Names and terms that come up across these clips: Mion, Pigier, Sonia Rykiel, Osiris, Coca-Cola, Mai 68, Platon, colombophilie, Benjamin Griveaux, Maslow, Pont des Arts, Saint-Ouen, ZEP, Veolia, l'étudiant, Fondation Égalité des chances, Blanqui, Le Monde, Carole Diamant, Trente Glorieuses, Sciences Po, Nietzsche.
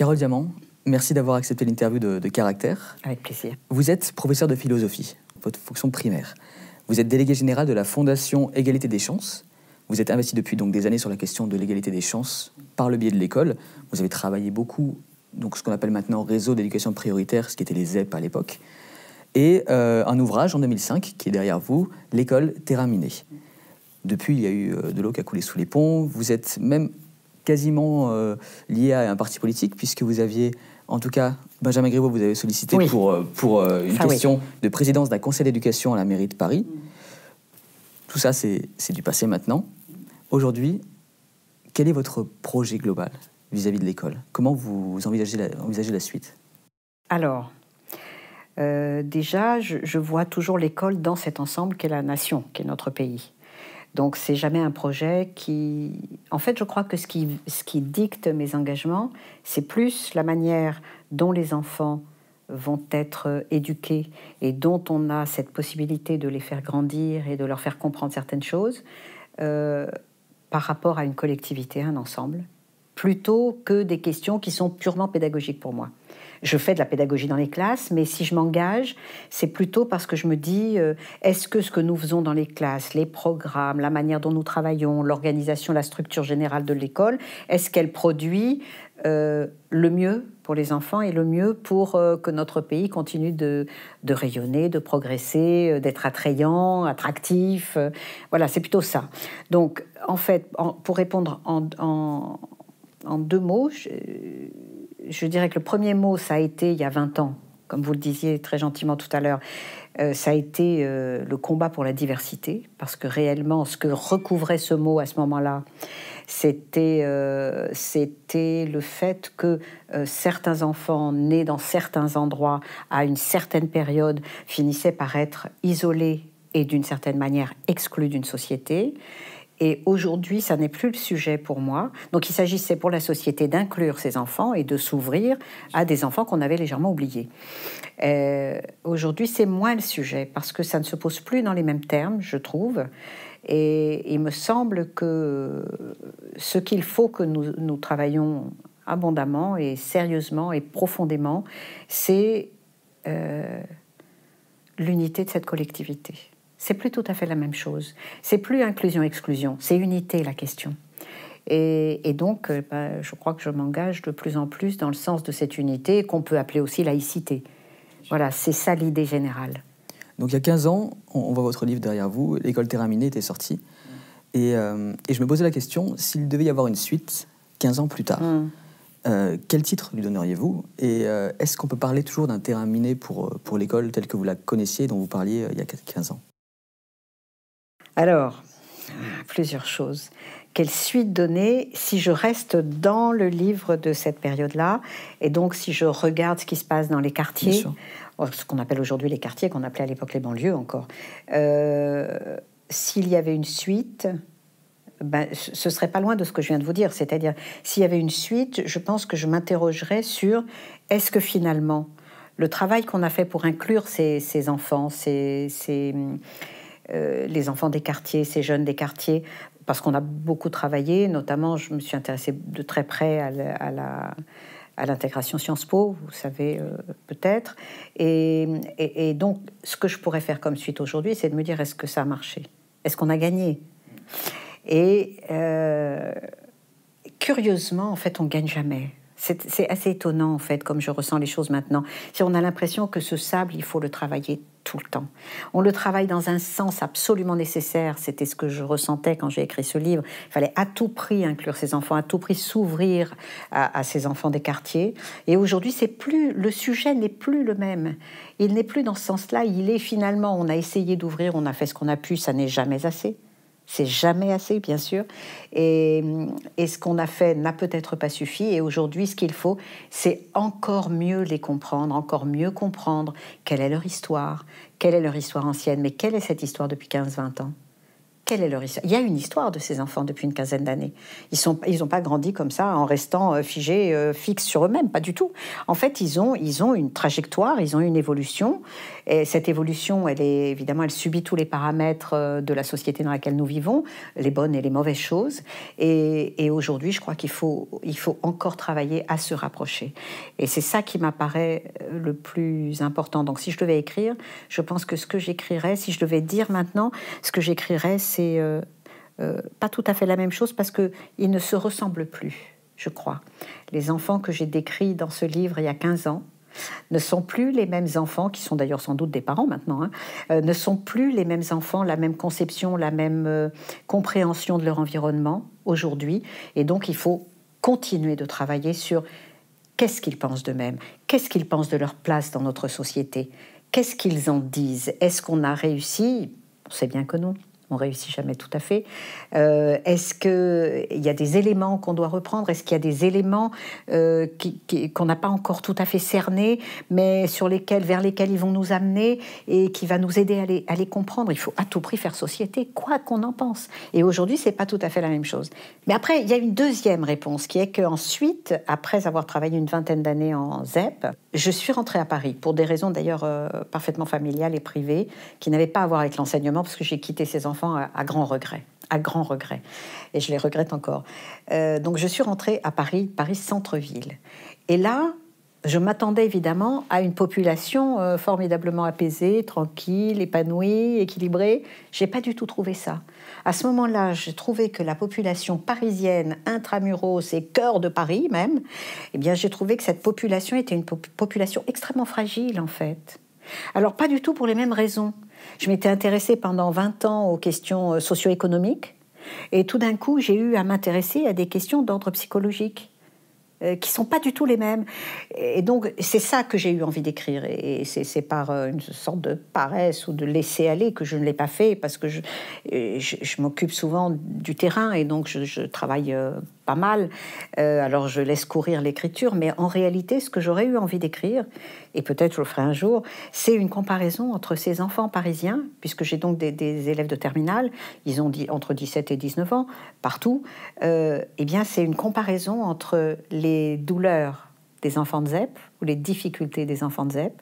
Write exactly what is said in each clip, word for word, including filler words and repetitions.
Carole Diamant, merci d'avoir accepté l'interview de, de Caractère. Avec plaisir. Vous êtes professeure de philosophie, votre fonction primaire. Vous êtes déléguée générale de la Fondation Égalité des chances. Vous êtes investie depuis donc des années sur la question de l'égalité des chances par le biais de l'école. Vous avez travaillé beaucoup, donc ce qu'on appelle maintenant réseau d'éducation prioritaire, ce qui était les Z E P à l'époque, et euh, un ouvrage en deux mille cinq qui est derrière vous, L'école terrain miné. Depuis, il y a eu de l'eau qui a coulé sous les ponts. Vous êtes même quasiment euh, lié à un parti politique, puisque vous aviez, en tout cas, Benjamin Griveaux, vous avez sollicité oui. pour, pour euh, une enfin, question oui. de présidence d'un conseil d'éducation à la mairie de Paris. Tout ça, c'est, c'est du passé maintenant. Aujourd'hui, quel est votre projet global vis-à-vis de l'école? Comment vous envisagez la, envisagez la suite? Alors, euh, déjà, je, je vois toujours l'école dans cet ensemble qu'est la nation, qu'est notre pays. Donc, c'est jamais un projet qui... En fait, je crois que ce qui, ce qui dicte mes engagements, c'est plus la manière dont les enfants vont être éduqués et dont on a cette possibilité de les faire grandir et de leur faire comprendre certaines choses euh, par rapport à une collectivité, à un ensemble, plutôt que des questions qui sont purement pédagogiques pour moi. Je fais de la pédagogie dans les classes, mais si je m'engage, c'est plutôt parce que je me dis euh, est-ce que ce que nous faisons dans les classes, les programmes, la manière dont nous travaillons, l'organisation, la structure générale de l'école, est-ce qu'elle produit euh, le mieux pour les enfants et le mieux pour euh, que notre pays continue de, de rayonner, de progresser, euh, d'être attrayant, attractif euh, voilà, c'est plutôt ça. Donc, en fait, en, pour répondre en, en, en deux mots... Je, Je dirais que le premier mot, ça a été, il y a vingt ans, comme vous le disiez très gentiment tout à l'heure, euh, ça a été euh, le combat pour la diversité, parce que réellement, ce que recouvrait ce mot à ce moment-là, c'était, euh, c'était le fait que euh, certains enfants nés dans certains endroits, à une certaine période, finissaient par être isolés et d'une certaine manière exclus d'une société. Et aujourd'hui, ça n'est plus le sujet pour moi. Donc, il s'agissait pour la société d'inclure ces enfants et de s'ouvrir à des enfants qu'on avait légèrement oubliés. Euh, aujourd'hui, c'est moins le sujet, parce que ça ne se pose plus dans les mêmes termes, je trouve. Et il me semble que ce qu'il faut que nous, nous travaillions abondamment et sérieusement et profondément, c'est euh, l'unité de cette collectivité. C'est plus tout à fait la même chose. C'est plus inclusion-exclusion, c'est unité la question. Et, et donc, ben, je crois que je m'engage de plus en plus dans le sens de cette unité qu'on peut appeler aussi laïcité. Voilà, c'est ça l'idée générale. Donc il y a quinze ans, on, on voit votre livre derrière vous, L'école terrain miné était sortie. Mmh. Et, euh, et je me posais la question, s'il devait y avoir une suite, quinze ans plus tard, mmh. euh, quel titre lui donneriez-vous? Et euh, est-ce qu'on peut parler toujours d'un terrain miné pour, pour l'école telle que vous la connaissiez, dont vous parliez euh, il y a quinze ans? Alors, plusieurs choses. Quelle suite donner si je reste dans le livre de cette période-là, et donc si je regarde ce qui se passe dans les quartiers, ce qu'on appelle aujourd'hui les quartiers, qu'on appelait à l'époque les banlieues encore, euh, s'il y avait une suite, ben, ce serait pas loin de ce que je viens de vous dire. C'est-à-dire, s'il y avait une suite, je pense que je m'interrogerais sur est-ce que finalement, le travail qu'on a fait pour inclure ces, ces enfants, ces... ces Euh, les enfants des quartiers, ces jeunes des quartiers, parce qu'on a beaucoup travaillé, notamment je me suis intéressée de très près à, la, à, la, à l'intégration Sciences Po, vous savez euh, peut-être, et, et, et donc ce que je pourrais faire comme suite aujourd'hui, c'est de me dire est-ce que ça a marché? Est-ce qu'on a gagné? Et euh, curieusement, en fait, on ne gagne jamais. C'est, c'est assez étonnant, en fait, comme je ressens les choses maintenant. Si on a l'impression que ce sable, il faut le travailler tout le temps. On le travaille dans un sens absolument nécessaire. C'était ce que je ressentais quand j'ai écrit ce livre. Il fallait à tout prix inclure ces enfants, à tout prix s'ouvrir à, à ces enfants des quartiers. Et aujourd'hui, c'est plus, le sujet n'est plus le même. Il n'est plus dans ce sens-là. Il est finalement, on a essayé d'ouvrir, on a fait ce qu'on a pu, ça n'est jamais assez. C'est jamais assez, bien sûr. Et, et ce qu'on a fait n'a peut-être pas suffi. Et aujourd'hui, ce qu'il faut, c'est encore mieux les comprendre, encore mieux comprendre quelle est leur histoire, quelle est leur histoire ancienne, mais quelle est cette histoire depuis quinze vingt ans ? Quelle est leur histoire ? Il y a une histoire de ces enfants depuis une quinzaine d'années. Ils sont, ils n'ont pas grandi comme ça en restant figés, euh, fixes sur eux-mêmes, pas du tout. En fait, ils ont, ils ont une trajectoire, ils ont une évolution. Et cette évolution, elle est, évidemment, elle subit tous les paramètres de la société dans laquelle nous vivons, les bonnes et les mauvaises choses. Et, et aujourd'hui, je crois qu'il faut, il faut encore travailler à se rapprocher. Et c'est ça qui m'apparaît le plus important. Donc, si je devais écrire, je pense que ce que j'écrirais, si je devais dire maintenant, ce que j'écrirais, c'est C'est euh, euh, pas tout à fait la même chose parce qu'ils ne se ressemblent plus, je crois. Les enfants que j'ai décrits dans ce livre il y a quinze ans ne sont plus les mêmes enfants, qui sont d'ailleurs sans doute des parents maintenant, hein, euh, ne sont plus les mêmes enfants, la même conception, la même euh, compréhension de leur environnement aujourd'hui. Et donc il faut continuer de travailler sur qu'est-ce qu'ils pensent d'eux-mêmes, qu'est-ce qu'ils pensent de leur place dans notre société, qu'est-ce qu'ils en disent. Est-ce qu'on a réussi ? On sait bien que non. On ne réussit jamais tout à fait. Euh, est-ce qu'il y a des éléments qu'on doit reprendre ? Est-ce qu'il y a des éléments euh, qui, qui, qu'on n'a pas encore tout à fait cernés, mais sur lesquels, vers lesquels ils vont nous amener et qui va nous aider à les, à les comprendre ? Il faut à tout prix faire société, quoi qu'on en pense. Et aujourd'hui, ce n'est pas tout à fait la même chose. Mais après, il y a une deuxième réponse, qui est qu'ensuite, après avoir travaillé une vingtaine d'années en Z E P, je suis rentrée à Paris, pour des raisons d'ailleurs euh, parfaitement familiales et privées, qui n'avaient pas à voir avec l'enseignement, parce que j'ai quitté ces enfants À, à grand regret, à grand regret, et je les regrette encore. Euh, donc je suis rentrée à Paris, Paris centre-ville, et là je m'attendais évidemment à une population euh, formidablement apaisée, tranquille, épanouie, équilibrée. J'ai pas du tout trouvé ça. À ce moment-là, j'ai trouvé que la population parisienne, intramuros et cœur de Paris même, eh bien j'ai trouvé que cette population était une pop- population extrêmement fragile en fait. Alors pas du tout pour les mêmes raisons. Je m'étais intéressée pendant vingt ans aux questions socio-économiques et tout d'un coup, j'ai eu à m'intéresser à des questions d'ordre psychologique euh, qui ne sont pas du tout les mêmes. Et donc, c'est ça que j'ai eu envie d'écrire. Et c'est, c'est par une sorte de paresse ou de laisser-aller que je ne l'ai pas fait parce que je, je, je m'occupe souvent du terrain et donc je, je travaille euh, pas mal. Euh, alors, je laisse courir l'écriture. Mais en réalité, ce que j'aurais eu envie d'écrire, et peut-être je le ferai un jour, c'est une comparaison entre ces enfants parisiens, puisque j'ai donc des, des élèves de terminale, ils ont dit entre dix-sept et dix-neuf ans, partout, euh, eh bien c'est une comparaison entre les douleurs des enfants de Z E P, ou les difficultés des enfants de Z E P,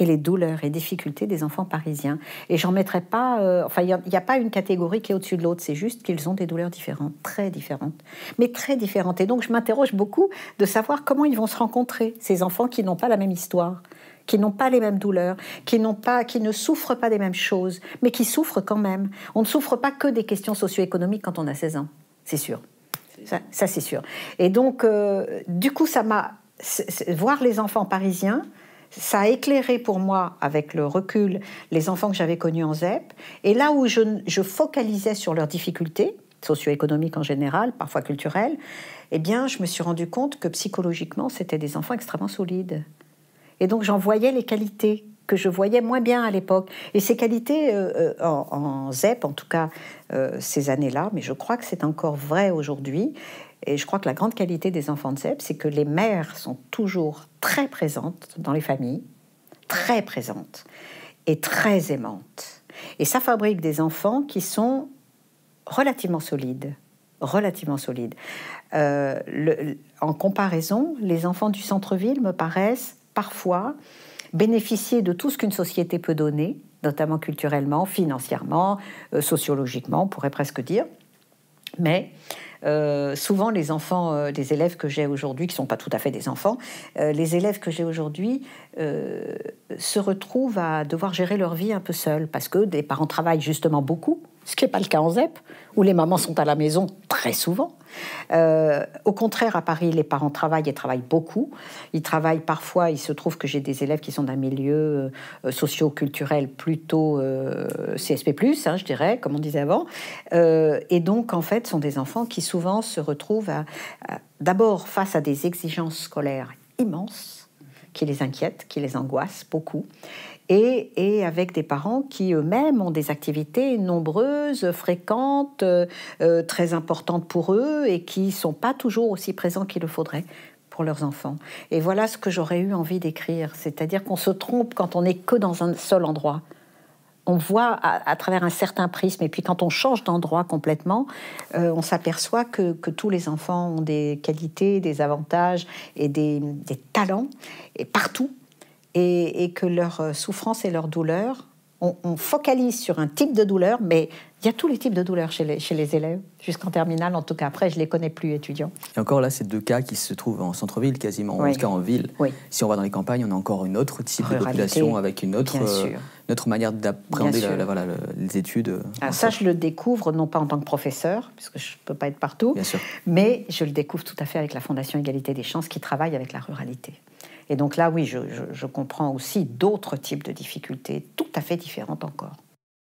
et les douleurs et difficultés des enfants parisiens. Et j'en mettrai pas... Euh, enfin, il n'y a, a pas une catégorie qui est au-dessus de l'autre, c'est juste qu'ils ont des douleurs différentes, très différentes, mais très différentes. Et donc, je m'interroge beaucoup de savoir comment ils vont se rencontrer, ces enfants qui n'ont pas la même histoire, qui n'ont pas les mêmes douleurs, qui, n'ont pas, qui ne souffrent pas des mêmes choses, mais qui souffrent quand même. On ne souffre pas que des questions socio-économiques quand on a seize ans, c'est sûr. Ça, ça c'est sûr. Et donc, euh, du coup, ça m'a... Voir les enfants parisiens, ça a éclairé pour moi, avec le recul, les enfants que j'avais connus en Z E P. Et là où je, je focalisais sur leurs difficultés, socio-économiques en général, parfois culturelles, eh bien, je me suis rendu compte que psychologiquement, c'était des enfants extrêmement solides. Et donc, j'en voyais les qualités que je voyais moins bien à l'époque. Et ces qualités, euh, en, en Z E P, en tout cas, euh, ces années-là, mais je crois que c'est encore vrai aujourd'hui. Et je crois que la grande qualité des enfants de Z E P, c'est que les mères sont toujours très présentes dans les familles, très présentes et très aimantes. Et ça fabrique des enfants qui sont relativement solides, relativement solides. Euh, le, en comparaison, les enfants du centre-ville me paraissent parfois bénéficier de tout ce qu'une société peut donner, notamment culturellement, financièrement, euh, sociologiquement, on pourrait presque dire. Mais euh, souvent, les enfants, euh, les élèves que j'ai aujourd'hui, qui ne sont pas tout à fait des enfants, euh, les élèves que j'ai aujourd'hui euh, se retrouvent à devoir gérer leur vie un peu seuls, parce que des parents travaillent justement beaucoup, ce qui n'est pas le cas en Z E P, où les mamans sont à la maison très souvent. Euh, au contraire, à Paris, les parents travaillent et travaillent beaucoup. Ils travaillent parfois, il se trouve que j'ai des élèves qui sont d'un milieu euh, socio-culturel plutôt euh, C S P plus, hein, je dirais, comme on disait avant. Euh, et donc, en fait, sont des enfants qui souvent se retrouvent à, à, d'abord face à des exigences scolaires immenses, qui les inquiètent, qui les angoissent beaucoup. Et, et avec des parents qui eux-mêmes ont des activités nombreuses, fréquentes, euh, très importantes pour eux et qui ne sont pas toujours aussi présents qu'il le faudrait pour leurs enfants. Et voilà ce que j'aurais eu envie d'écrire, c'est-à-dire qu'on se trompe quand on n'est que dans un seul endroit. on voit à, à travers un certain prisme. Et puis quand on change d'endroit complètement, euh, on s'aperçoit que, que tous les enfants ont des qualités, des avantages et des, des talents et partout. Et, et que leur souffrance et leur douleur, on, on focalise sur un type de douleur, mais il y a tous les types de douleurs chez les, chez les élèves, jusqu'en terminale en tout cas. Après, je les connais plus, étudiants. Et encore là, c'est deux cas qui se trouvent en centre-ville quasiment, oui. En tout cas en ville. Oui. Si on va dans les campagnes, on a encore une autre type Ruralité, de population avec une autre, euh, une autre manière d'appréhender la, la, voilà, les études. Alors ça, je le découvre, non pas en tant que professeur, puisque je ne peux pas être partout, bien sûr. Mais je le découvre tout à fait avec la Fondation Égalité des chances qui travaille avec la ruralité. Et donc là, oui, je, je, je comprends aussi d'autres types de difficultés, tout à fait différentes encore.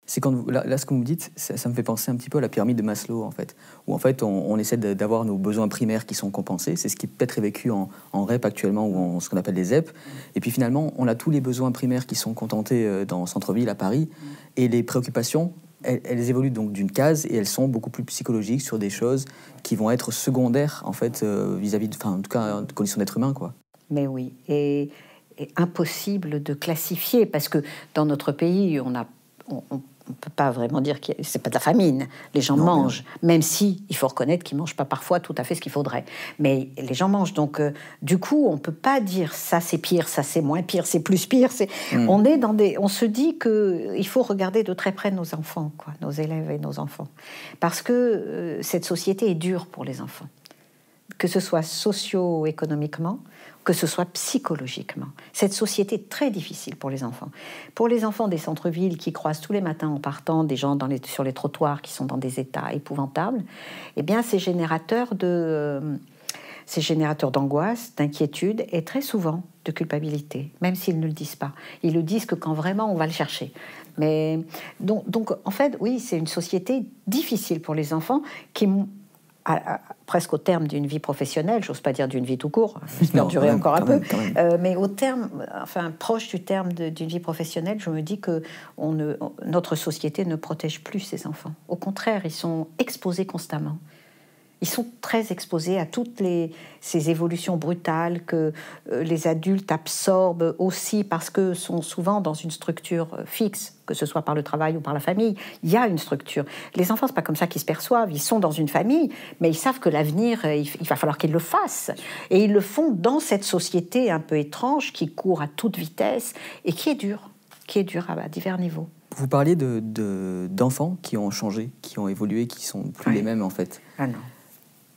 C'est quand vous, là, là, ce que vous me dites, ça, ça me fait penser un petit peu à la pyramide de Maslow, en fait, où en fait, on, on essaie d'avoir nos besoins primaires qui sont compensés. C'est ce qui peut être vécu en, en R E P actuellement, ou en ce qu'on appelle les Z E P. Et puis finalement, on a tous les besoins primaires qui sont contentés dans le centre-ville, à Paris, et les préoccupations... Elles, elles évoluent donc d'une case et elles sont beaucoup plus psychologiques sur des choses qui vont être secondaires en fait euh, vis-à-vis, de, enfin en tout cas, de conditions d'être humain quoi. Mais oui, et, et impossible de classifier parce que dans notre pays on a, on, on peut pas vraiment dire que c'est pas de la famine. Les gens non, mangent, non. Même si il faut reconnaître qu'ils mangent pas parfois tout à fait ce qu'il faudrait. Mais les gens mangent, donc euh, du coup on peut pas dire ça c'est pire, ça c'est moins pire, c'est plus pire. C'est... Mmh. On est dans des, on se dit que il faut regarder de très près nos enfants, quoi, nos élèves et nos enfants, parce que euh, cette société est dure pour les enfants, que ce soit socio-économiquement, que ce soit psychologiquement. Cette société est très difficile pour les enfants. Pour les enfants des centres-villes qui croisent tous les matins en partant des gens dans les, sur les trottoirs qui sont dans des états épouvantables, eh bien, c'est générateur de, euh, c'est générateur d'angoisse, d'inquiétude et très souvent de culpabilité, même s'ils ne le disent pas. Ils le disent que quand vraiment on va le chercher. Mais, donc, donc, en fait, oui, c'est une société difficile pour les enfants qui... À, à, presque au terme d'une vie professionnelle, j'ose pas dire d'une vie tout court, j'espère durer encore un peu, euh, mais au terme, enfin proche du terme de, d'une vie professionnelle, je me dis que on ne, on, notre société ne protège plus ces enfants. Au contraire, ils sont exposés constamment. Ils sont très exposés à toutes les, ces évolutions brutales que euh, les adultes absorbent aussi parce que sont souvent dans une structure euh, fixe, que ce soit par le travail ou par la famille. Il y a une structure. Les enfants, c'est pas comme ça qu'ils se perçoivent. Ils sont dans une famille, mais ils savent que l'avenir, euh, il, il va falloir qu'ils le fassent. Et ils le font dans cette société un peu étrange qui court à toute vitesse et qui est dure, qui est dure à, à divers niveaux. Vous parliez de, de, d'enfants qui ont changé, qui ont évolué, qui sont plus oui. les mêmes en fait. Ah non.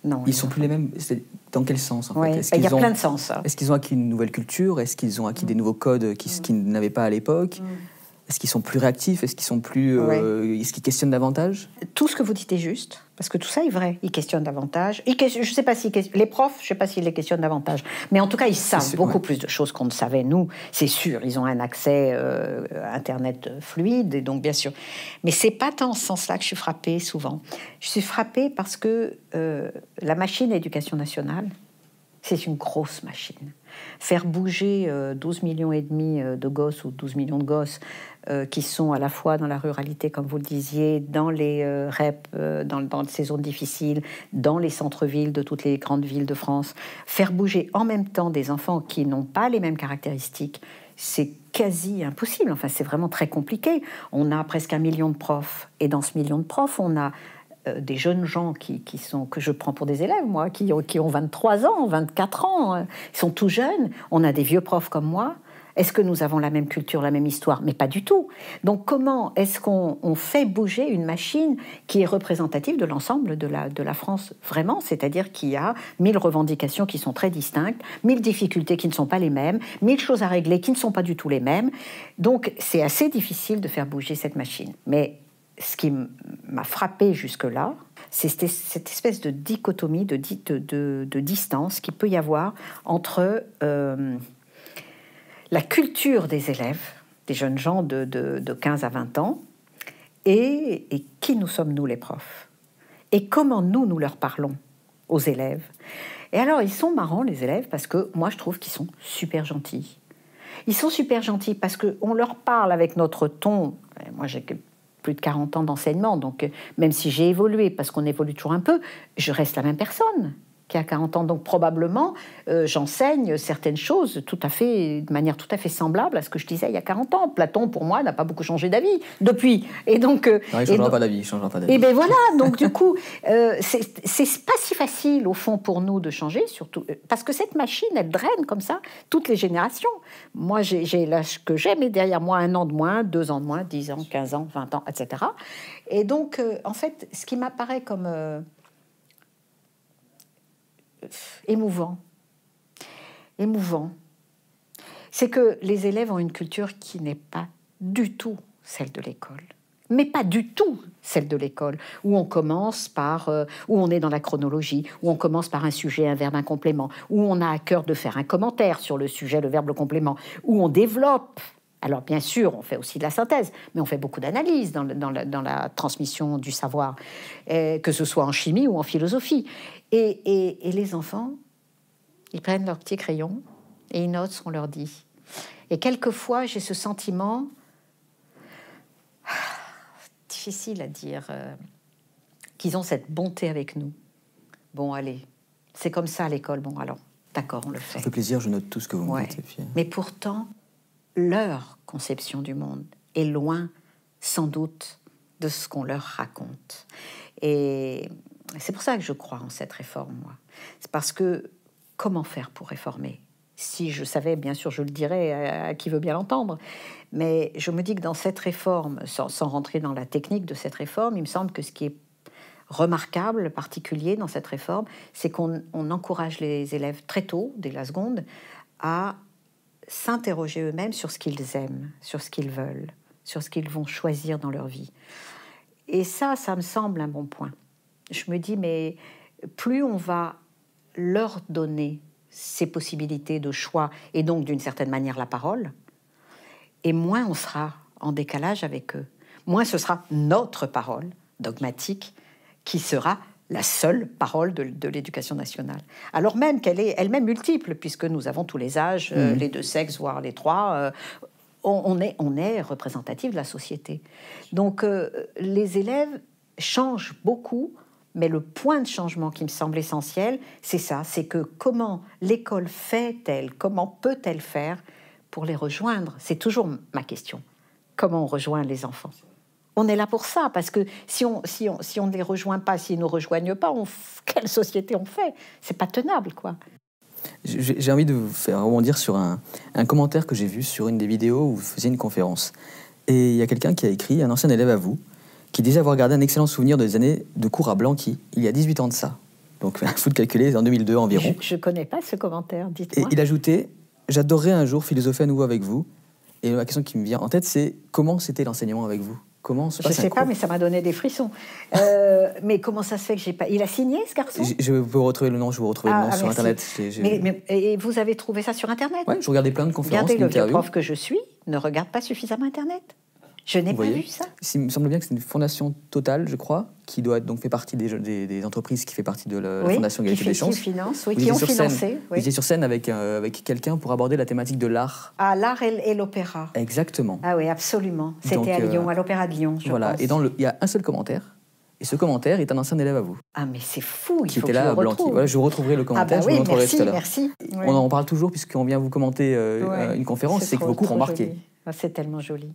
Non, ils ne sont plus les mêmes. C'est... Dans quel sens en ouais. fait ? Il y a ont... plein de sens. Est-ce qu'ils ont acquis une nouvelle culture ? Est-ce qu'ils ont acquis mmh. des nouveaux codes qui... mmh. qu'ils n'avaient pas à l'époque ? Mmh. Est-ce qu'ils sont plus réactifs ? Est-ce qu'ils sont plus ouais. euh... Est-ce qu'ils questionnent davantage ? Tout ce que vous dites est juste, parce que tout ça est vrai. Ils questionnent davantage. Ils que... Je sais pas si ils... les profs, je sais pas s'ils les questionnent davantage, mais en tout cas ils savent beaucoup ouais. plus de choses qu'on ne savait nous. C'est sûr, ils ont un accès euh, à Internet fluide, et donc bien sûr. Mais c'est pas tant en ce sens-là que je suis frappée souvent. Je suis frappée parce que euh, la machine éducation nationale, c'est une grosse machine. Faire bouger euh, douze millions et demi de gosses ou douze millions de gosses euh, qui sont à la fois dans la ruralité, comme vous le disiez, dans les euh, R E P, euh, dans, dans ces zones difficiles, dans les centres-villes de toutes les grandes villes de France. Faire bouger en même temps des enfants qui n'ont pas les mêmes caractéristiques, c'est quasi impossible. Enfin, c'est vraiment très compliqué. On a presque un million de profs. Et dans ce million de profs, on a... des jeunes gens qui, qui sont, que je prends pour des élèves, moi, qui ont, qui ont vingt-trois ans, vingt-quatre ans, ils sont tout jeunes. On a des vieux profs comme moi. Est-ce que nous avons la même culture, la même histoire ? Mais pas du tout. Donc comment est-ce qu'on on fait bouger une machine qui est représentative de l'ensemble de la, de la France, vraiment ? C'est-à-dire qu'il y a mille revendications qui sont très distinctes, mille difficultés qui ne sont pas les mêmes, mille choses à régler qui ne sont pas du tout les mêmes. Donc c'est assez difficile de faire bouger cette machine. Mais ce qui m'a frappée jusque-là, c'est cette espèce de dichotomie, de, di- de, de, de distance qu'il peut y avoir entre euh, la culture des élèves, des jeunes gens de, de, de quinze à vingt ans, et, et qui nous sommes, nous, les profs. Et comment nous, nous leur parlons aux élèves. Et alors, ils sont marrants, les élèves, parce que moi, je trouve qu'ils sont super gentils. Ils sont super gentils parce qu'on leur parle avec notre ton. Moi, j'ai... plus de quarante ans d'enseignement, donc même si j'ai évolué, parce qu'on évolue toujours un peu, je reste la même personne. qui a quarante ans, donc probablement, euh, j'enseigne certaines choses tout à fait, de manière tout à fait semblable à ce que je disais il y a quarante ans. Platon, pour moi, n'a pas beaucoup changé d'avis depuis. Et donc, euh, non, il ne changera pas d'avis, il ne changera pas d'avis. Et bien voilà, donc du coup, euh, c'est, c'est pas si facile, au fond, pour nous de changer, surtout parce que cette machine, elle draine comme ça toutes les générations. Moi, j'ai, j'ai l'âge que j'ai, mais derrière moi, un an de moins, deux ans de moins, dix ans, quinze ans, vingt ans, et cetera. Et donc, euh, en fait, ce qui m'apparaît comme... Euh, émouvant. Émouvant. C'est que les élèves ont une culture qui n'est pas du tout celle de l'école. Mais pas du tout celle de l'école, où on commence par... Euh, où on est dans la chronologie, où on commence par un sujet, un verbe, un complément, où on a à cœur de faire un commentaire sur le sujet, le verbe, le complément, où on développe... Alors, bien sûr, on fait aussi de la synthèse, mais on fait beaucoup d'analyse dans, dans, dans la transmission du savoir, eh, que ce soit en chimie ou en philosophie. Et, et, et les enfants, ils prennent leur petit crayon et ils notent ce qu'on leur dit. Et quelquefois, j'ai ce sentiment... difficile à dire... Euh, qu'ils ont cette bonté avec nous. Bon, allez, c'est comme ça à l'école. Bon, alors, d'accord, on le fait. Ça fait plaisir, je note tout ce que vous me dites. Ouais. Mais pourtant... leur conception du monde est loin, sans doute, de ce qu'on leur raconte. Et c'est pour ça que je crois en cette réforme, moi. C'est parce que, comment faire pour réformer ? Si je savais, bien sûr, je le dirais à, à qui veut bien l'entendre. Mais je me dis que dans cette réforme, sans, sans rentrer dans la technique de cette réforme, il me semble que ce qui est remarquable, particulier dans cette réforme, c'est qu'on on encourage les élèves très tôt, dès la seconde, à... s'interroger eux-mêmes sur ce qu'ils aiment, sur ce qu'ils veulent, sur ce qu'ils vont choisir dans leur vie. Et ça, ça me semble un bon point. Je me dis, mais plus on va leur donner ces possibilités de choix, et donc d'une certaine manière la parole, et moins on sera en décalage avec eux. Moins ce sera notre parole dogmatique qui sera la seule parole de, de l'éducation nationale. Alors même qu'elle est elle-même multiple, puisque nous avons tous les âges, mmh. euh, les deux sexes, voire les trois, euh, on, on, est, on est représentatif de la société. Donc euh, les élèves changent beaucoup, mais le point de changement qui me semble essentiel, c'est ça, c'est que comment l'école fait-elle, comment peut-elle faire pour les rejoindre ? C'est toujours ma question. Comment on rejoint les enfants ? On est là pour ça, parce que si on, si on, si on ne les rejoint pas, s'ils ne nous rejoignent pas, on, quelle société on fait ? C'est pas tenable, quoi. J'ai, j'ai envie de vous faire rebondir sur un, un commentaire que j'ai vu sur une des vidéos où vous faisiez une conférence. Et il y a quelqu'un qui a écrit, un ancien élève à vous, qui disait avoir gardé un excellent souvenir des années de cours à Blanqui, il y a dix-huit ans de ça. Donc, il faut le calculer, en deux mille deux environ. Je ne connais pas ce commentaire, dites-moi. Et il ajoutait, j'adorerais un jour philosopher à nouveau avec vous. Et la question qui me vient en tête, c'est comment c'était l'enseignement avec vous ? Comment se passe Je ne sais pas, mais ça m'a donné des frissons. Euh, mais comment ça se fait que j'ai pas... Il a signé, ce garçon ? je, je peux retrouver le nom, je vais retrouver ah, le nom ah, sur merci. Internet. J'ai, j'ai... Mais, mais, et vous avez trouvé ça sur Internet ? Oui, je regardais plein de conférences. Regardez, le prof que je suis ne regarde pas suffisamment Internet. Je n'ai vous pas voyez, vu ça. Il me semble bien que c'est une fondation totale, je crois, qui doit être, donc fait partie des, des, des entreprises, qui fait partie de la, oui, la Fondation Égalité des chances. Qui finance, oui, qui ont financé. Vous étiez sur scène avec, euh, avec quelqu'un pour aborder la thématique de l'art. Ah, l'art et, et l'opéra. Exactement. Ah oui, absolument. C'était donc, à Lyon, euh, à l'Opéra de Lyon, je voilà. pense. Voilà, et il y a un seul commentaire. Et ce commentaire est un ancien élève à vous. Ah, mais c'est fou, il qui faut était que là, je le retrouve. Voilà, je retrouverai le commentaire, ah bah oui, je vous le retrouverai tout à l'heure. Merci, merci. On en parle toujours, puisqu'on vient vous commenter euh, ouais, une conférence, c'est que vos cours ont marqué. C'est tellement joli.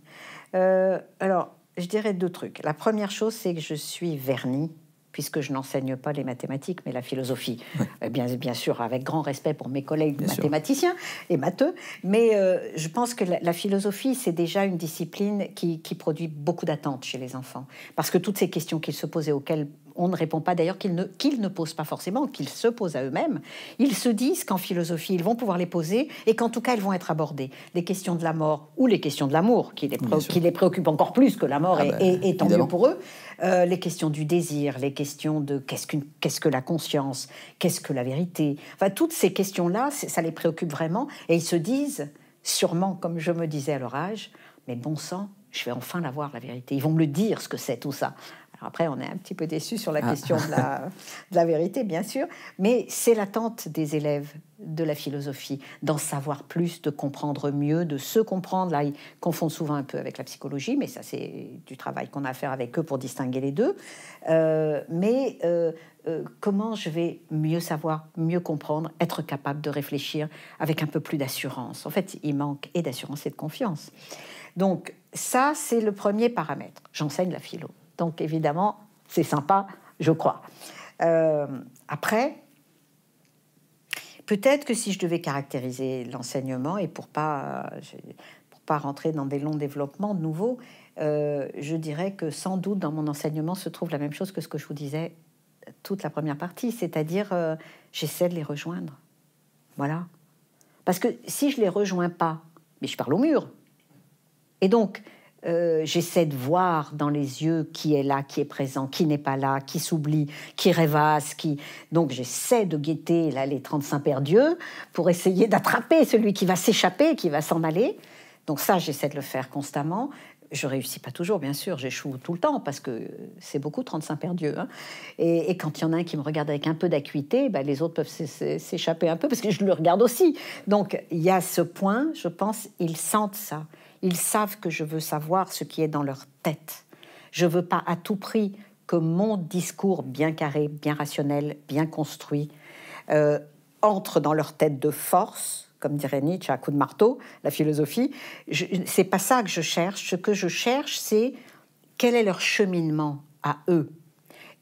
Euh, alors, je dirais deux trucs. La première chose, c'est que je suis vernie, puisque je n'enseigne pas les mathématiques, mais la philosophie. Ouais. Bien, bien sûr, avec grand respect pour mes collègues bien mathématiciens sûr. Et matheux, mais euh, je pense que la, la philosophie, c'est déjà une discipline qui, qui produit beaucoup d'attentes chez les enfants. Parce que toutes ces questions qu'ils se posent et auxquelles on ne répond pas, d'ailleurs, qu'ils ne, qu'ils ne posent pas forcément, qu'ils se posent à eux-mêmes, ils se disent qu'en philosophie, ils vont pouvoir les poser et qu'en tout cas, elles vont être abordées. Les questions de la mort ou les questions de l'amour, qui les, pré- qui les préoccupent encore plus que la mort, ah et, bah, et, et tant évidemment. Mieux pour eux. Euh, les questions du désir, les questions de qu'est-ce, qu'une, qu'est-ce que la conscience, qu'est-ce que la vérité. Enfin, toutes ces questions-là, ça les préoccupe vraiment. Et ils se disent, sûrement, comme je me disais à leur âge, mais bon sang, je vais enfin la voir, la vérité. Ils vont me le dire, ce que c'est, tout ça. Après, on est un petit peu déçus sur la ah. question de la, de la vérité, bien sûr, mais c'est l'attente des élèves de la philosophie, d'en savoir plus, de comprendre mieux, de se comprendre. Là, ils confondent souvent un peu avec la psychologie, mais ça, c'est du travail qu'on a à faire avec eux pour distinguer les deux. Euh, mais euh, euh, comment je vais mieux savoir, mieux comprendre, être capable de réfléchir avec un peu plus d'assurance? En fait, il manque et d'assurance et de confiance. Donc, ça, c'est le premier paramètre. J'enseigne la philo. Donc, évidemment, c'est sympa, je crois. Euh, après, peut-être que si je devais caractériser l'enseignement, et pour pas, pour pas rentrer dans des longs développements de nouveau, euh, je dirais que sans doute, dans mon enseignement, se trouve la même chose que ce que je vous disais toute la première partie, c'est-à-dire euh, j'essaie de les rejoindre. Voilà. Parce que si je les rejoins pas, mais je parle au mur. Et donc, euh, j'essaie de voir dans les yeux qui est là, qui est présent, qui n'est pas là, qui s'oublie, qui rêvasse, qui... Donc, j'essaie de guetter là, les trente-cinq pères-dieux pour essayer d'attraper celui qui va s'échapper, qui va s'en aller. Donc ça, j'essaie de le faire constamment. Je réussis pas toujours, bien sûr, j'échoue tout le temps, parce que c'est beaucoup, trente-cinq pères-dieux. Hein. Et, et quand il y en a un qui me regarde avec un peu d'acuité, ben les autres peuvent s'échapper un peu, parce que je le regarde aussi. Donc, il y a ce point, je pense, ils sentent ça. Ils savent que je veux savoir ce qui est dans leur tête. Je veux pas à tout prix que mon discours bien carré, bien rationnel, bien construit, euh, entre dans leur tête de force, comme dirait Nietzsche, à coup de marteau, la philosophie. Je, c'est pas ça que je cherche. Ce que je cherche, c'est quel est leur cheminement à eux.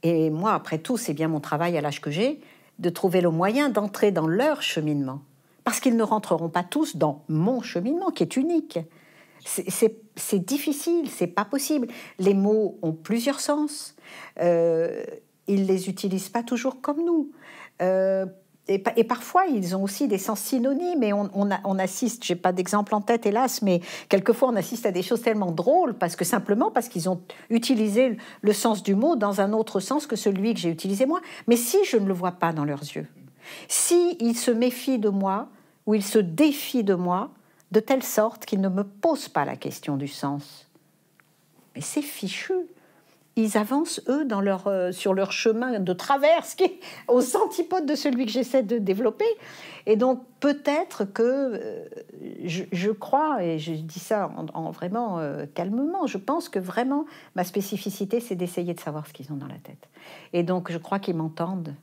Et moi, après tout, c'est bien mon travail à l'âge que j'ai, de trouver le moyen d'entrer dans leur cheminement. Parce qu'ils ne rentreront pas tous dans mon cheminement, qui est unique. C'est, c'est, c'est difficile, c'est pas possible. Les mots ont plusieurs sens. Euh, ils les utilisent pas toujours comme nous. Euh, et, et parfois, ils ont aussi des sens synonymes. Et on, on, a, on assiste, j'ai pas d'exemple en tête, hélas, mais quelquefois, on assiste à des choses tellement drôles, parce que simplement parce qu'ils ont utilisé le sens du mot dans un autre sens que celui que j'ai utilisé moi. Mais si je ne le vois pas dans leurs yeux, si ils se méfient de moi ou ils se défient de moi, de telle sorte qu'ils ne me posent pas la question du sens. Mais c'est fichu. Ils avancent, eux, dans leur, euh, sur leur chemin de traverse, qui est aux antipodes de celui que j'essaie de développer. Et donc, peut-être que, euh, je, je crois, et je dis ça en, en vraiment euh, calmement, je pense que vraiment, ma spécificité, c'est d'essayer de savoir ce qu'ils ont dans la tête. Et donc, je crois qu'ils m'entendent.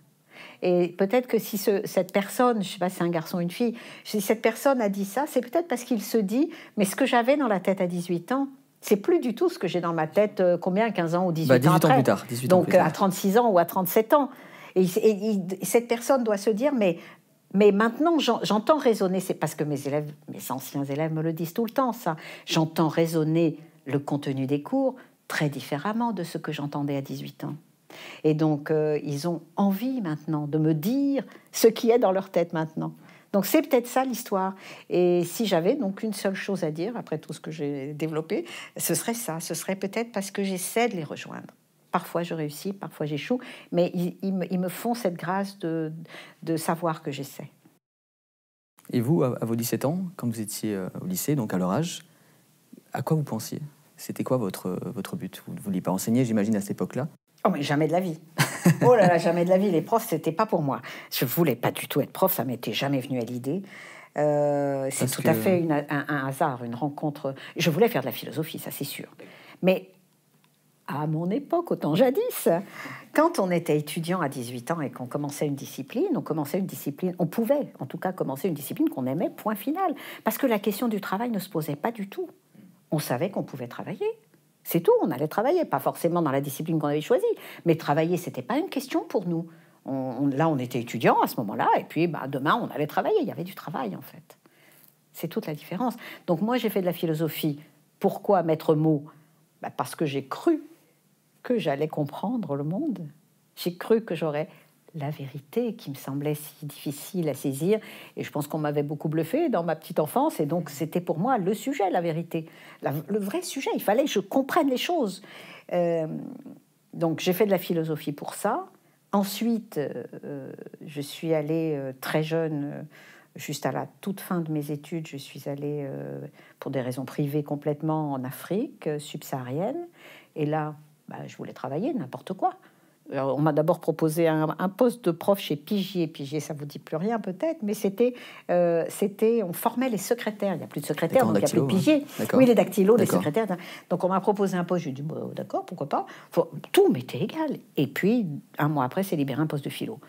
Et peut-être que si ce, cette personne, je ne sais pas si c'est un garçon ou une fille, si cette personne a dit ça, c'est peut-être parce qu'il se dit « Mais ce que j'avais dans la tête à dix-huit ans, c'est plus du tout ce que j'ai dans ma tête, euh, combien, quinze ans ou dix-huit, bah, dix-huit ans après. » Donc euh, à trente-six ans ou à trente-sept ans. Et, et, et, et cette personne doit se dire « Mais... » Mais maintenant, j'entends raisonner, c'est parce que mes élèves, mes anciens élèves me le disent tout le temps, ça. J'entends raisonner le contenu des cours très différemment de ce que j'entendais à dix-huit ans. Et donc, euh, ils ont envie maintenant de me dire ce qui est dans leur tête maintenant. Donc, c'est peut-être ça l'histoire. Et si j'avais donc une seule chose à dire, après tout ce que j'ai développé, ce serait ça. Ce serait peut-être parce que j'essaie de les rejoindre. Parfois, je réussis, parfois, j'échoue. Mais ils, ils, me, ils me font cette grâce de, de savoir que j'essaie. Et vous, à, à vos dix-sept ans, quand vous étiez au lycée, donc à leur âge, à quoi vous pensiez? C'était quoi votre, votre but? Vous ne vouliez pas enseigner, j'imagine, à cette époque-là? Oh, mais jamais de la vie. Oh là là, jamais de la vie. Les profs, c'était pas pour moi. Je voulais pas du tout être prof, ça m'était jamais venu à l'idée. Euh, c'est tout que... à fait une, un, un hasard, une rencontre. Je voulais faire de la philosophie, ça c'est sûr. Mais à mon époque, autant jadis, quand on était étudiant à dix-huit ans et qu'on commençait une discipline, on commençait une discipline, on pouvait en tout cas commencer une discipline qu'on aimait, point final. Parce que la question du travail ne se posait pas du tout. On savait qu'on pouvait travailler. C'est tout, on allait travailler, pas forcément dans la discipline qu'on avait choisie, mais travailler, c'était pas une question pour nous. On, on, là, on était étudiants à ce moment-là, et puis bah, demain, on allait travailler. Il y avait du travail, en fait. C'est toute la différence. Donc moi, j'ai fait de la philosophie. Pourquoi mettre mot? Bah, parce que j'ai cru que j'allais comprendre le monde. J'ai cru que j'aurais la vérité qui me semblait si difficile à saisir. Et je pense qu'on m'avait beaucoup bluffé dans ma petite enfance. Et donc, c'était pour moi le sujet, la vérité. La, le vrai sujet, il fallait que je comprenne les choses. Euh, donc, j'ai fait de la philosophie pour ça. Ensuite, euh, je suis allée euh, très jeune, euh, juste à la toute fin de mes études, je suis allée, euh, pour des raisons privées complètement, en Afrique euh, subsaharienne. Et là, bah, je voulais travailler, n'importe quoi. Alors, on m'a d'abord proposé un, un poste de prof chez Pigier. Pigier, ça ne vous dit plus rien peut-être, mais c'était, euh, c'était, on formait les secrétaires. Il n'y a plus de secrétaires, donc il n'y a plus de Pigier. Hein. Oui, les dactylos, les secrétaires. Donc on m'a proposé un poste, j'ai dit bah, d'accord, pourquoi pas. Faut, tout m'était égal. Et puis, un mois après, c'est libéré un poste de philo.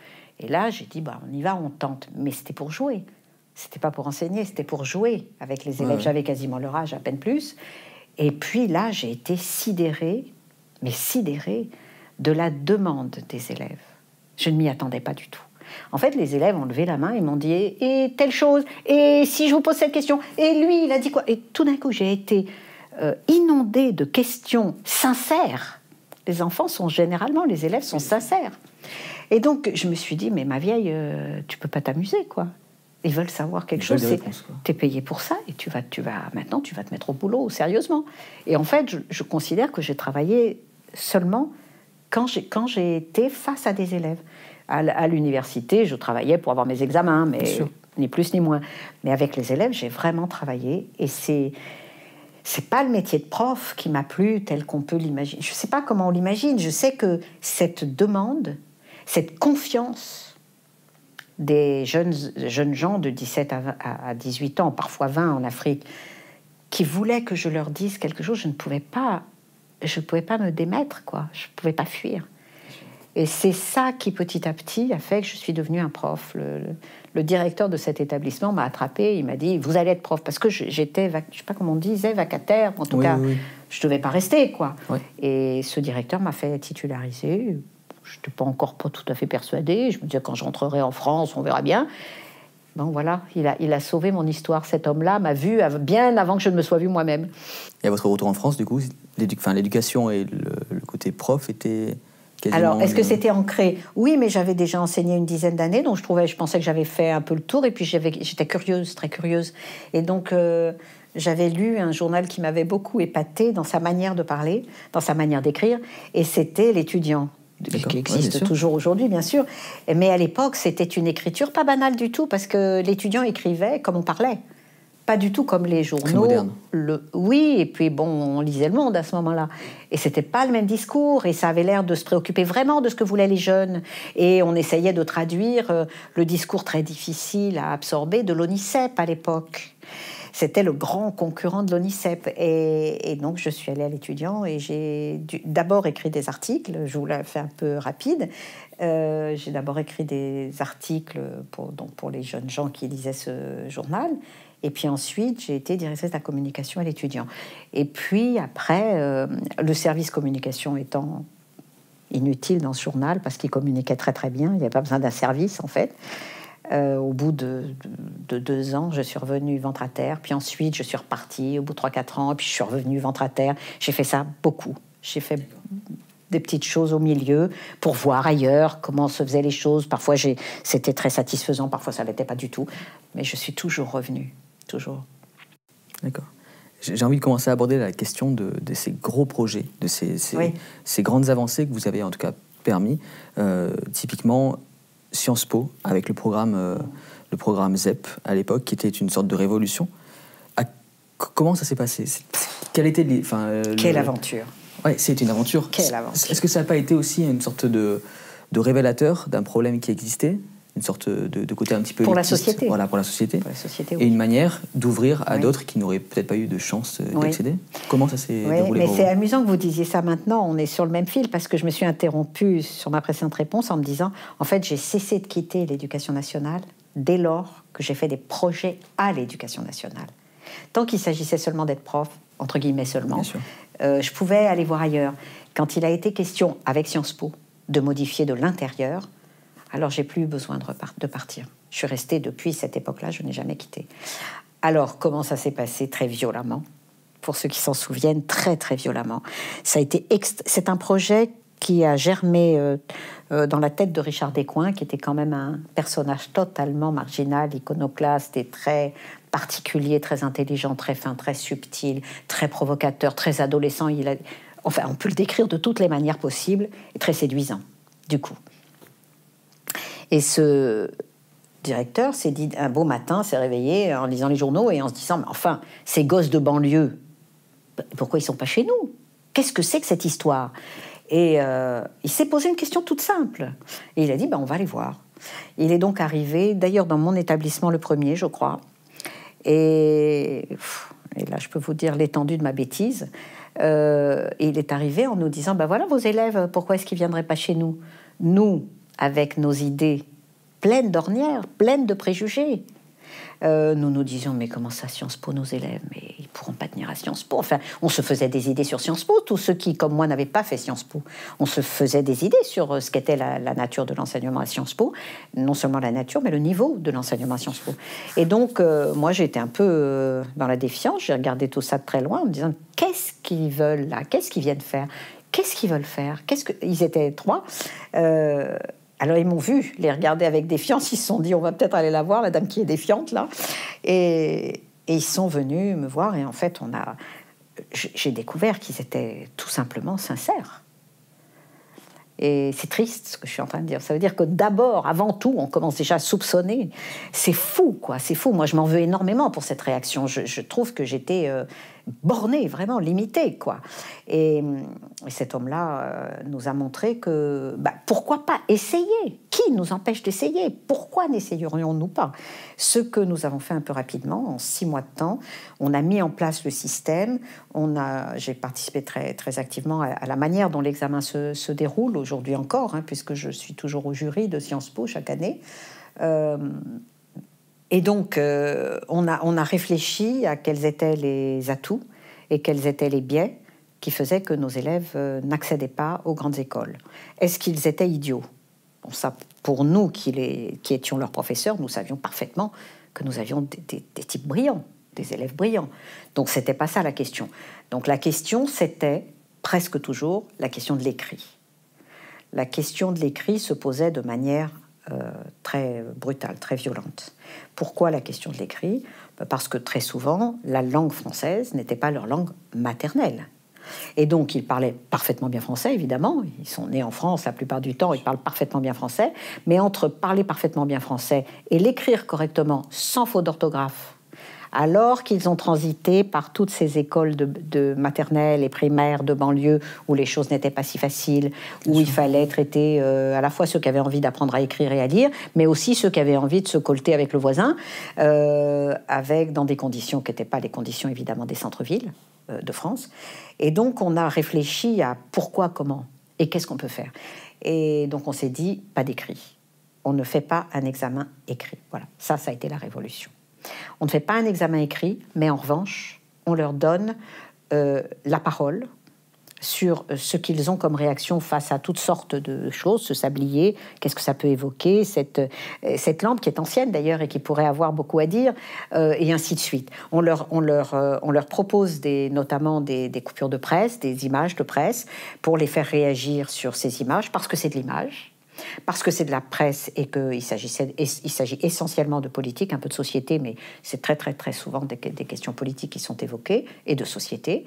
Et là, j'ai dit, bah, on y va, on tente. Mais c'était pour jouer. C'était pas pour enseigner, c'était pour jouer avec les élèves. Ouais. J'avais quasiment leur âge, à peine plus. Et puis là, j'ai été sidérée, mais sidérée, de la demande des élèves. Je ne m'y attendais pas du tout. En fait, les élèves ont levé la main et m'ont dit « Et telle chose, et si je vous pose cette question, et lui, il a dit quoi ?» Et tout d'un coup, j'ai été euh, inondée de questions sincères. Les enfants sont généralement, les élèves sont sincères. Et donc, je me suis dit « Mais ma vieille, euh, tu peux pas t'amuser, quoi. » Ils veulent savoir quelque chose, c'est t'es payé pour ça et tu vas, tu vas, maintenant, tu vas te mettre au boulot, sérieusement. Et en fait, je, je considère que j'ai travaillé seulement quand j'ai, quand j'ai été face à des élèves. À l'université, je travaillais pour avoir mes examens, mais ni plus ni moins. Mais avec les élèves, j'ai vraiment travaillé. Et c'est, c'est pas le métier de prof qui m'a plu tel qu'on peut l'imaginer. Je sais pas comment on l'imagine. Je sais que cette demande, cette confiance des jeunes, jeunes gens de dix-sept à dix-huit ans, parfois vingt en Afrique, qui voulaient que je leur dise quelque chose, je ne pouvais pas, je pouvais pas me démettre, quoi. Je ne pouvais pas fuir. Et c'est ça qui, petit à petit, a fait que je suis devenue un prof. Le, le, le directeur de cet établissement m'a attrapée, il m'a dit « Vous allez être prof », parce que j'étais, je ne sais pas comment on disait, vacataire, en tout oui, cas, oui, oui. Je ne devais pas rester, quoi. Oui. Et ce directeur m'a fait titulariser. Je n'étais pas encore pas tout à fait persuadée. Je me disais, quand je rentrerai en France, on verra bien. Bon, voilà, il a, il a sauvé mon histoire. Cet homme-là m'a vue bien avant que je ne me sois vue moi-même. Et à votre retour en France, du coup, l'édu- enfin, l'éducation et le, le côté prof étaient quasiment... Alors, est-ce que c'était ancré ? Oui, mais j'avais déjà enseigné une dizaine d'années, donc je, trouvais, je pensais que j'avais fait un peu le tour, et puis j'avais, j'étais curieuse, très curieuse. Et donc... Euh, J'avais lu un journal qui m'avait beaucoup épatée dans sa manière de parler, dans sa manière d'écrire, et c'était l'étudiant. D'accord. Qui existe ouais, toujours aujourd'hui, bien sûr. Mais à l'époque, c'était une écriture pas banale du tout, parce que l'étudiant écrivait comme on parlait. Pas du tout comme les journaux. Très moderne. Le... Oui, et puis bon, on lisait Le Monde à ce moment-là. Et c'était pas le même discours, et ça avait l'air de se préoccuper vraiment de ce que voulaient les jeunes. Et on essayait de traduire le discours très difficile à absorber de l'ONICEP à l'époque. C'était le grand concurrent de l'ONICEP. Et, et donc, je suis allée à l'étudiant et j'ai dû, d'abord écrit des articles. Je vous l'ai fait un peu rapide. Euh, j'ai d'abord écrit des articles pour, donc pour les jeunes gens qui lisaient ce journal. Et puis ensuite, j'ai été directrice de la communication à l'étudiant. Et puis après, euh, le service communication étant inutile dans ce journal, parce qu'il communiquait très très bien, il n'y avait pas besoin d'un service en fait. Euh, au bout de, de, de deux ans, je suis revenue ventre à terre. Puis ensuite, je suis repartie au bout de trois, quatre ans. Puis je suis revenue ventre à terre. J'ai fait ça beaucoup. J'ai fait des petites choses au milieu pour voir ailleurs comment se faisaient les choses. Parfois, j'ai, c'était très satisfaisant. Parfois, ça ne l'était pas du tout. Mais je suis toujours revenue. Toujours. D'accord. J'ai envie de commencer à aborder la question de, de ces gros projets, de ces, ces, oui. ces grandes avancées que vous avez en tout cas permis. Euh, typiquement... Sciences Po, avec le programme, euh, le programme Z E P à l'époque, qui était une sorte de révolution. À, comment ça s'est passé ? Quelle était les, enfin, euh, Quelle le... aventure ! Oui, c'est une aventure. Quelle aventure ! Est-ce que ça n'a pas été aussi une sorte de, de révélateur d'un problème qui existait ? Une sorte de, de côté un petit peu... Pour élitiste. La société. Voilà, pour la société. Pour la société oui. Et une manière d'ouvrir à oui. d'autres qui n'auraient peut-être pas eu de chance d'accéder. Oui. Comment ça s'est oui, déroulé ? Mais c'est amusant que vous disiez ça maintenant, on est sur le même fil, parce que je me suis interrompue sur ma précédente réponse en me disant, en fait, j'ai cessé de quitter l'éducation nationale dès lors que j'ai fait des projets à l'éducation nationale. Tant qu'il s'agissait seulement d'être prof, entre guillemets seulement, euh, je pouvais aller voir ailleurs. Quand il a été question, avec Sciences Po, de modifier de l'intérieur, alors, j'ai plus eu besoin de, repart- de partir. Je suis restée depuis cette époque-là, je n'ai jamais quitté. Alors, comment ça s'est passé ? Très violemment. Pour ceux qui s'en souviennent, très, très violemment. Ça a été ext- C'est un projet qui a germé euh, euh, dans la tête de Richard Descoings, qui était quand même un personnage totalement marginal, iconoclaste et très particulier, très intelligent, très fin, très subtil, très provocateur, très adolescent. Il a... Enfin, on peut le décrire de toutes les manières possibles et très séduisant, du coup. Et ce directeur s'est dit un beau matin, s'est réveillé en lisant les journaux et en se disant « Mais enfin, ces gosses de banlieue, pourquoi ils ne sont pas chez nous ? Qu'est-ce que c'est que cette histoire ? Et euh, il s'est posé une question toute simple. Et il a dit, ben, on va aller voir. Il est donc arrivé, d'ailleurs, dans mon établissement, le premier, je crois. Et, et là, je peux vous dire l'étendue de ma bêtise. Euh, et il est arrivé en nous disant, ben voilà, vos élèves, pourquoi est-ce qu'ils ne viendraient pas chez nous ? Nous, avec nos idées pleines d'ornières, pleines de préjugés. Euh, nous nous disions, mais comment ça, Sciences Po, nos élèves ? Mais ils ne pourront pas tenir à Sciences Po. Enfin, on se faisait des idées sur Sciences Po, tous ceux qui, comme moi, n'avaient pas fait Sciences Po. On se faisait des idées sur ce qu'était la, la nature de l'enseignement à Sciences Po, non seulement la nature, mais le niveau de l'enseignement à Sciences Po. Et donc, euh, moi, j'étais un peu euh, dans la défiance, j'ai regardé tout ça de très loin, en me disant, qu'est-ce qu'ils veulent là ? Qu'est-ce qu'ils viennent faire ? Qu'est-ce qu'ils veulent faire ? Qu'est-ce que... Ils étaient trois... Euh... Alors, ils m'ont vu, les regarder avec défiance. Ils se sont dit, on va peut-être aller la voir, la dame qui est défiante, là. Et, et ils sont venus me voir. Et en fait, on a, j'ai découvert qu'ils étaient tout simplement sincères. Et c'est triste, ce que je suis en train de dire. Ça veut dire que d'abord, avant tout, on commence déjà à soupçonner. C'est fou, quoi, c'est fou. Moi, je m'en veux énormément pour cette réaction. Je, je trouve que j'étais euh, bornée, vraiment limitée, quoi. Et, et cet homme-là euh, nous a montré que... Bah, pourquoi pas essayer ? Qui nous empêche d'essayer ? Pourquoi n'essayerions-nous pas ? Ce que nous avons fait un peu rapidement, en six mois de temps, on a mis en place le système. On a, j'ai participé très, très activement à, à la manière dont l'examen se, se déroule, aujourd'hui encore, hein, puisque je suis toujours au jury de Sciences Po chaque année. Euh, et donc, euh, on a, on a réfléchi à quels étaient les atouts et quels étaient les biais qui faisaient que nos élèves euh, n'accédaient pas aux grandes écoles. Est-ce qu'ils étaient idiots ? Bon, ça, pour nous qui, les, qui étions leurs professeurs, nous savions parfaitement que nous avions des, des, des types brillants, des élèves brillants. Donc, c'était pas ça la question. Donc, la question, c'était presque toujours la question de l'écrit. La question de l'écrit se posait de manière euh, très brutale, très violente. Pourquoi la question de l'écrit ? Parce que très souvent, la langue française n'était pas leur langue maternelle. Et donc, ils parlaient parfaitement bien français, évidemment. Ils sont nés en France la plupart du temps, ils parlent parfaitement bien français. Mais entre parler parfaitement bien français et l'écrire correctement, sans faute d'orthographe, alors qu'ils ont transité par toutes ces écoles de, de maternelle et primaire de banlieue où les choses n'étaient pas si faciles, où Bien il sûr. Fallait traiter euh, à la fois ceux qui avaient envie d'apprendre à écrire et à lire, mais aussi ceux qui avaient envie de se colleter avec le voisin, euh, avec, dans des conditions qui n'étaient pas les conditions évidemment des centres-villes euh, de France. Et donc on a réfléchi à pourquoi, comment et qu'est-ce qu'on peut faire. Et donc on s'est dit, pas d'écrit. On ne fait pas un examen écrit. Voilà, ça, ça a été la révolution. On ne fait pas un examen écrit, mais en revanche, on leur donne euh, la parole sur ce qu'ils ont comme réaction face à toutes sortes de choses, ce sablier, qu'est-ce que ça peut évoquer, cette, cette lampe qui est ancienne d'ailleurs et qui pourrait avoir beaucoup à dire, euh, et ainsi de suite. On leur, on leur, euh, on leur propose des, notamment des, des coupures de presse, des images de presse, pour les faire réagir sur ces images, parce que c'est de l'image. Parce que c'est de la presse et qu'il s'agissait, il s'agit essentiellement de politique, un peu de société, mais c'est très très très souvent des, des questions politiques qui sont évoquées et de société.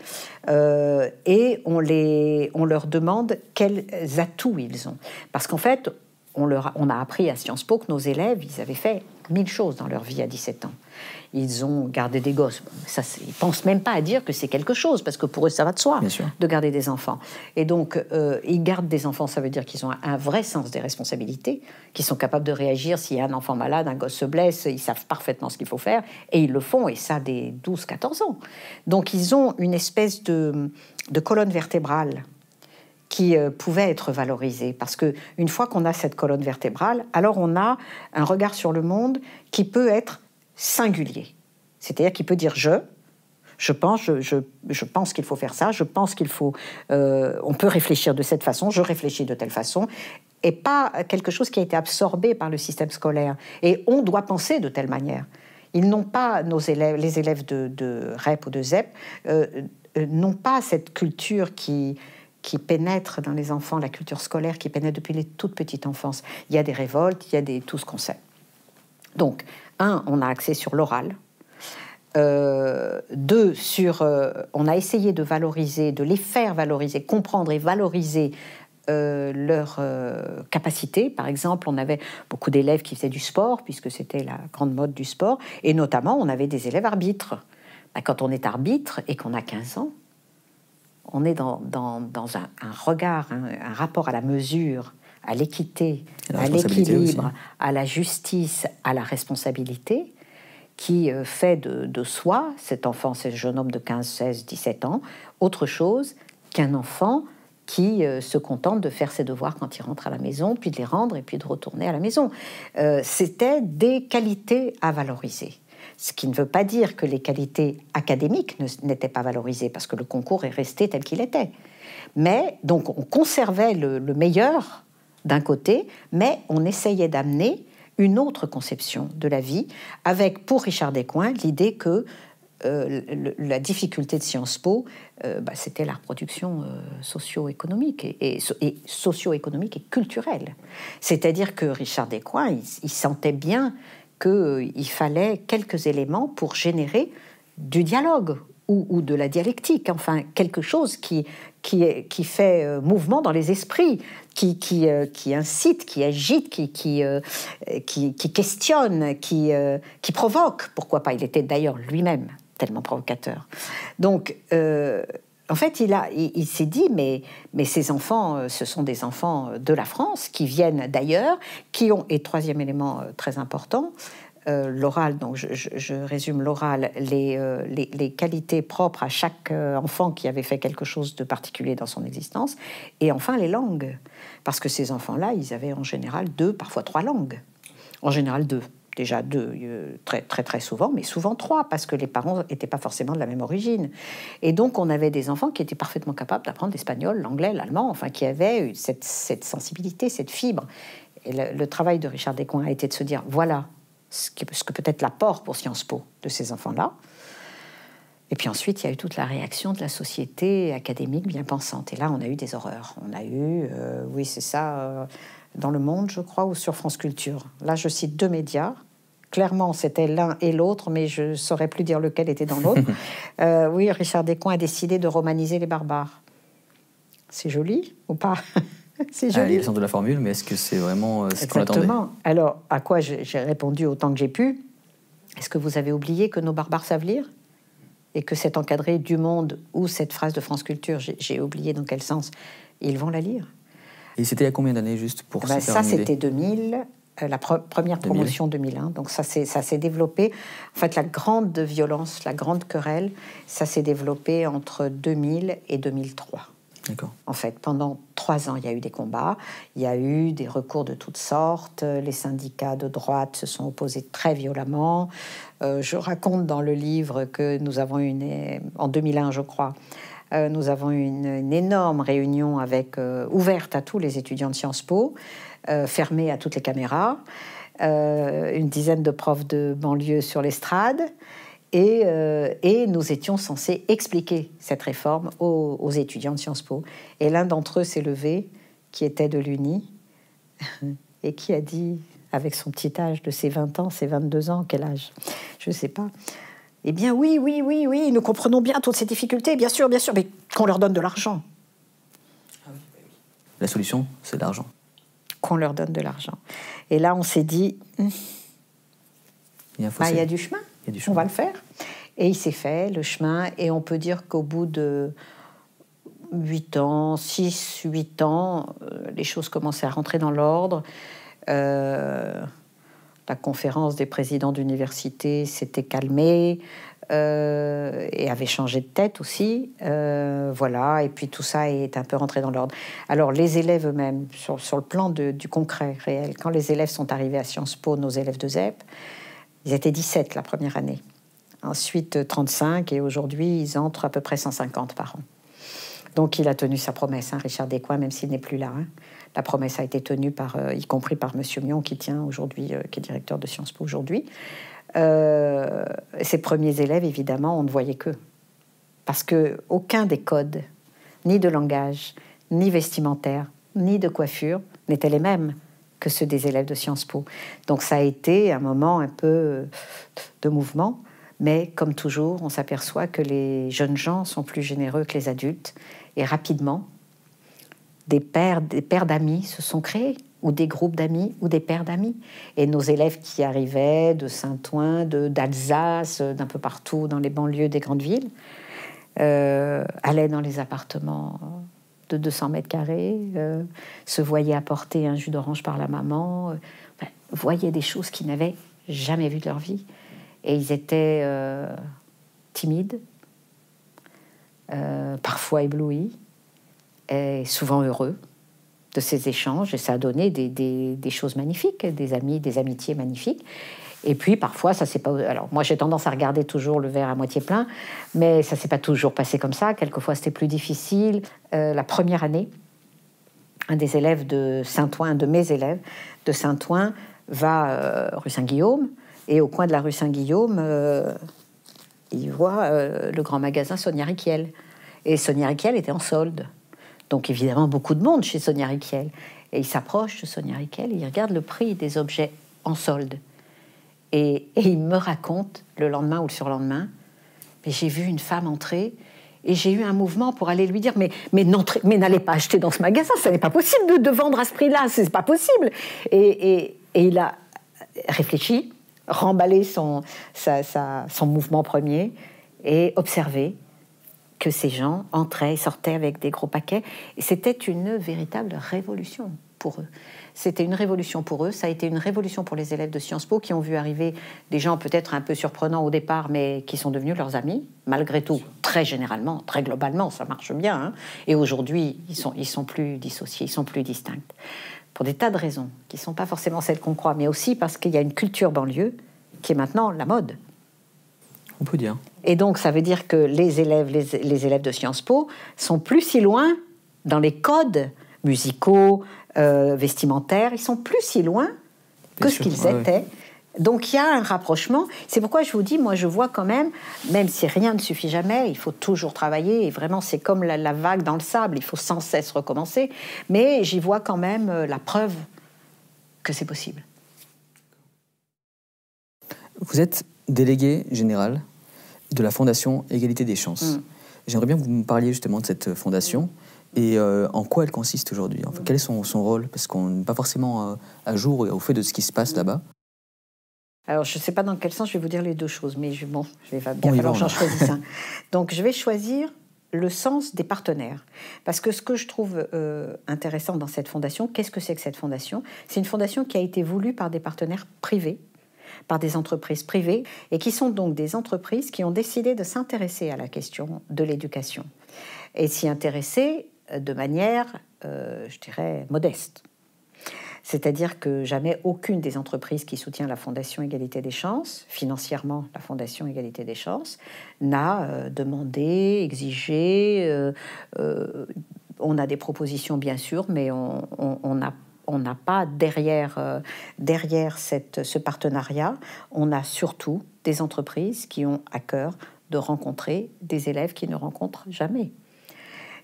Euh, et on, les, on leur demande quels atouts ils ont. Parce qu'en fait, on, leur, on a appris à Sciences Po que nos élèves, ils avaient fait mille choses dans leur vie à dix-sept ans. Ils ont gardé des gosses. Ça, ils ne pensent même pas à dire que c'est quelque chose, parce que pour eux, ça va de soi, de garder des enfants. Et donc, euh, ils gardent des enfants, ça veut dire qu'ils ont un, un vrai sens des responsabilités, qu'ils sont capables de réagir s'il y a un enfant malade, un gosse se blesse, ils savent parfaitement ce qu'il faut faire, et ils le font, et ça, dès douze à quatorze ans. Donc, ils ont une espèce de, de colonne vertébrale qui euh, pouvait être valorisée. Parce qu'une fois qu'on a cette colonne vertébrale, alors on a un regard sur le monde qui peut être singulier. C'est-à-dire qu'il peut dire « je », je pense, je, je, je pense qu'il faut faire ça, je pense qu'il faut... Euh, on peut réfléchir de cette façon, je réfléchis de telle façon, et pas quelque chose qui a été absorbé par le système scolaire. Et on doit penser de telle manière. Ils n'ont pas, nos élèves, les élèves de, de R E P ou de Z E P, euh, euh, n'ont pas cette culture qui... qui pénètre dans les enfants, la culture scolaire qui pénètre depuis les toutes petites enfances. Il y a des révoltes, il y a des, tout ce qu'on sait. Donc, un, on a axé sur l'oral. Euh, deux, sur, euh, on a essayé de valoriser, de les faire valoriser, comprendre et valoriser Euh, leur euh, capacité. Par exemple, on avait beaucoup d'élèves qui faisaient du sport, puisque c'était la grande mode du sport, et notamment, on avait des élèves arbitres. Ben, quand on est arbitre et qu'on a quinze ans, on est dans, dans, dans un, un regard, un, un rapport à la mesure, à l'équité, à l'équilibre, à la justice, à la responsabilité, qui fait de, de soi, cet enfant, ce jeune homme de quinze, seize, dix-sept ans, autre chose qu'un enfant qui se contente de faire ses devoirs quand il rentre à la maison, puis de les rendre et puis de retourner à la maison. Euh, c'était des qualités à valoriser. Ce qui ne veut pas dire que les qualités académiques n'étaient pas valorisées, parce que le concours est resté tel qu'il était. Mais, donc, on conservait le, le meilleur d'un côté, mais on essayait d'amener une autre conception de la vie, avec, pour Richard Descoings, l'idée que euh, le, la difficulté de Sciences Po, euh, bah, c'était la reproduction euh, socio-économique, et, et, et socio-économique et culturelle. C'est-à-dire que Richard Descoings, il, il sentait bien qu'il euh, fallait quelques éléments pour générer du dialogue ou, ou de la dialectique, enfin quelque chose qui, qui, qui fait euh, mouvement dans les esprits, qui, qui, euh, qui incite, qui agite, qui, qui, euh, qui, qui questionne, qui, euh, qui provoque. Pourquoi pas ? Il était d'ailleurs lui-même tellement provocateur. Donc, euh, en fait, il, a, il, il s'est dit, mais, mais ces enfants, ce sont des enfants de la France, qui viennent d'ailleurs, qui ont, et troisième élément très important, euh, l'oral, donc je, je, je résume l'oral, les, euh, les, les qualités propres à chaque enfant qui avait fait quelque chose de particulier dans son existence, et enfin les langues, parce que ces enfants-là, ils avaient en général deux, parfois trois langues, en général deux. Déjà deux, très, très, très souvent, mais souvent trois, parce que les parents n'étaient pas forcément de la même origine. Et donc, on avait des enfants qui étaient parfaitement capables d'apprendre l'espagnol, l'anglais, l'allemand, enfin, qui avaient cette, cette sensibilité, cette fibre. Et le, le travail de Richard Descoings a été de se dire, voilà ce, qui, ce que peut être l'apport pour Sciences Po de ces enfants-là. Et puis ensuite, il y a eu toute la réaction de la société académique bien pensante. Et là, on a eu des horreurs. On a eu, euh, oui, c'est ça, euh, dans Le Monde, je crois, ou sur France Culture. Là, je cite deux médias. Clairement, c'était l'un et l'autre, mais je ne saurais plus dire lequel était dans l'autre. Euh, oui, Richard Descoings a décidé de romaniser les barbares. C'est joli ou pas? C'est joli. Ah, il y a le sens de la formule, mais est-ce que c'est vraiment euh, ce qu'on attendait? Exactement. Alors, à quoi j'ai, j'ai répondu autant que j'ai pu. Est-ce que vous avez oublié que nos barbares savent lire? Et que cet encadré du Monde, ou cette phrase de France Culture, j'ai, j'ai oublié dans quel sens, ils vont la lire. Et c'était il y a combien d'années, juste pour ben se faire ça, une idée? C'était deux mille... La pre- première promotion deux mille un, donc ça s'est, ça s'est développé. En fait, la grande violence, la grande querelle, ça s'est développé entre deux mille et deux mille trois. D'accord. En fait, pendant trois ans, il y a eu des combats, il y a eu des recours de toutes sortes. Les syndicats de droite se sont opposés très violemment. Euh, je raconte dans le livre que nous avons une, en deux mille un, je crois. Euh, nous avons une, une énorme réunion avec, euh, ouverte à tous les étudiants de Sciences Po, euh, fermée à toutes les caméras, euh, une dizaine de profs de banlieue sur l'estrade, et, euh, et nous étions censés expliquer cette réforme aux, aux étudiants de Sciences Po. Et l'un d'entre eux s'est levé, qui était de l'Uni, et qui a dit, avec son petit âge de ses vingt ans, ses vingt-deux ans, quel âge ? Je ne sais pas. Eh bien, oui, oui, oui, oui, nous comprenons bien toutes ces difficultés, bien sûr, bien sûr, mais qu'on leur donne de l'argent. La solution, c'est de l'argent. Qu'on leur donne de l'argent. Et là, on s'est dit, hmm, il y a, bah, y a du chemin, il y a du chemin, on va le faire. Et il s'est fait, le chemin, et on peut dire qu'au bout de huit ans, six, huit ans, les choses commençaient à rentrer dans l'ordre. Euh... La conférence des présidents d'université s'était calmée euh, et avait changé de tête aussi. Euh, voilà, et puis tout ça est un peu rentré dans l'ordre. Alors, les élèves eux-mêmes, sur, sur le plan de, du concret réel, quand les élèves sont arrivés à Sciences Po, nos élèves de ZEP, ils étaient dix-sept la première année. Ensuite, trente-cinq, et aujourd'hui, ils entrent à peu près cent cinquante par an. Donc, il a tenu sa promesse, hein, Richard Descoings, même s'il n'est plus là, hein. La promesse a été tenue, par, euh, y compris par M. Mion, qui, tient aujourd'hui, euh, qui est directeur de Sciences Po aujourd'hui. Euh, ses premiers élèves, évidemment, on ne voyait qu'eux. Parce qu'aucun des codes, ni de langage, ni vestimentaire, ni de coiffure, n'étaient les mêmes que ceux des élèves de Sciences Po. Donc ça a été un moment un peu de mouvement, mais comme toujours, on s'aperçoit que les jeunes gens sont plus généreux que les adultes, et rapidement, Des paires, des paires d'amis se sont créés, ou des groupes d'amis, ou des paires d'amis. Et nos élèves qui arrivaient de Saint-Ouen, de, d'Alsace, d'un peu partout dans les banlieues des grandes villes, euh, allaient dans les appartements de deux cents mètres carrés, euh, se voyaient apporter un jus d'orange par la maman, euh, ben, voyaient des choses qu'ils n'avaient jamais vues de leur vie. Et ils étaient euh, timides, euh, parfois éblouis, et souvent heureux de ces échanges. Et ça a donné des, des, des choses magnifiques, des amis, des amitiés magnifiques. Et puis, parfois, ça s'est pas... Alors, moi, j'ai tendance à regarder toujours le verre à moitié plein, mais ça s'est pas toujours passé comme ça. Quelquefois, c'était plus difficile. Euh, la première année, un des élèves de Saint-Ouen, un de mes élèves de Saint-Ouen, va euh, rue Saint-Guillaume, et au coin de la rue Saint-Guillaume, euh, il voit euh, le grand magasin Sonia Rykiel. Et Sonia Rykiel était en solde. Donc, évidemment, beaucoup de monde chez Sonia Rykiel. Et il s'approche de Sonia Rykiel, il regarde le prix des objets en solde. Et, et il me raconte, le lendemain ou le surlendemain, mais j'ai vu une femme entrer et j'ai eu un mouvement pour aller lui dire mais, mais, mais n'allez pas acheter dans ce magasin, ça n'est pas possible de, de vendre à ce prix-là, c'est pas possible. Et, et, et il a réfléchi, remballé son, sa, sa, son mouvement premier et observé que ces gens entraient et sortaient avec des gros paquets. Et c'était une véritable révolution pour eux. C'était une révolution pour eux, ça a été une révolution pour les élèves de Sciences Po qui ont vu arriver des gens peut-être un peu surprenants au départ, mais qui sont devenus leurs amis, malgré tout, très généralement, très globalement, ça marche bien. Hein. Et aujourd'hui, ils sont, ils sont plus dissociés, ils sont plus distincts. Pour des tas de raisons, qui ne sont pas forcément celles qu'on croit, mais aussi parce qu'il y a une culture banlieue qui est maintenant la mode. On peut dire. Et donc, ça veut dire que les élèves, les, les élèves de Sciences Po sont plus si loin dans les codes musicaux, Euh, vestimentaires, ils sont plus si loin que Bien ce sûr, qu'ils ouais, étaient. Ouais. Donc il y a un rapprochement. C'est pourquoi je vous dis, moi je vois quand même, même si rien ne suffit jamais, il faut toujours travailler, et vraiment c'est comme la, la vague dans le sable, il faut sans cesse recommencer, mais j'y vois quand même euh, la preuve que c'est possible. Vous êtes délégué général de la Fondation Égalité des chances. Mmh. J'aimerais bien que vous me parliez justement de cette fondation. Mmh. Et euh, en quoi elle consiste aujourd'hui ? Enfin, quel est son, son rôle ? Parce qu'on n'est pas forcément à jour au fait de ce qui se passe là-bas. Alors, je ne sais pas dans quel sens je vais vous dire les deux choses, mais je, bon, je vais bien falloir que j'en choisisse un. Donc, je vais choisir le sens des partenaires. Parce que ce que je trouve euh, intéressant dans cette fondation, qu'est-ce que c'est que cette fondation ? C'est une fondation qui a été voulue par des partenaires privés, par des entreprises privées, et qui sont donc des entreprises qui ont décidé de s'intéresser à la question de l'éducation. Et s'y intéresser de manière, euh, je dirais, modeste. C'est-à-dire que jamais aucune des entreprises qui soutient la Fondation Égalité des chances, financièrement la Fondation Égalité des chances, n'a euh, demandé, exigé. Euh, euh, on a des propositions, bien sûr, mais on n'a on, on pas derrière, euh, derrière cette, ce partenariat, on a surtout des entreprises qui ont à cœur de rencontrer des élèves qu'ils ne rencontrent jamais.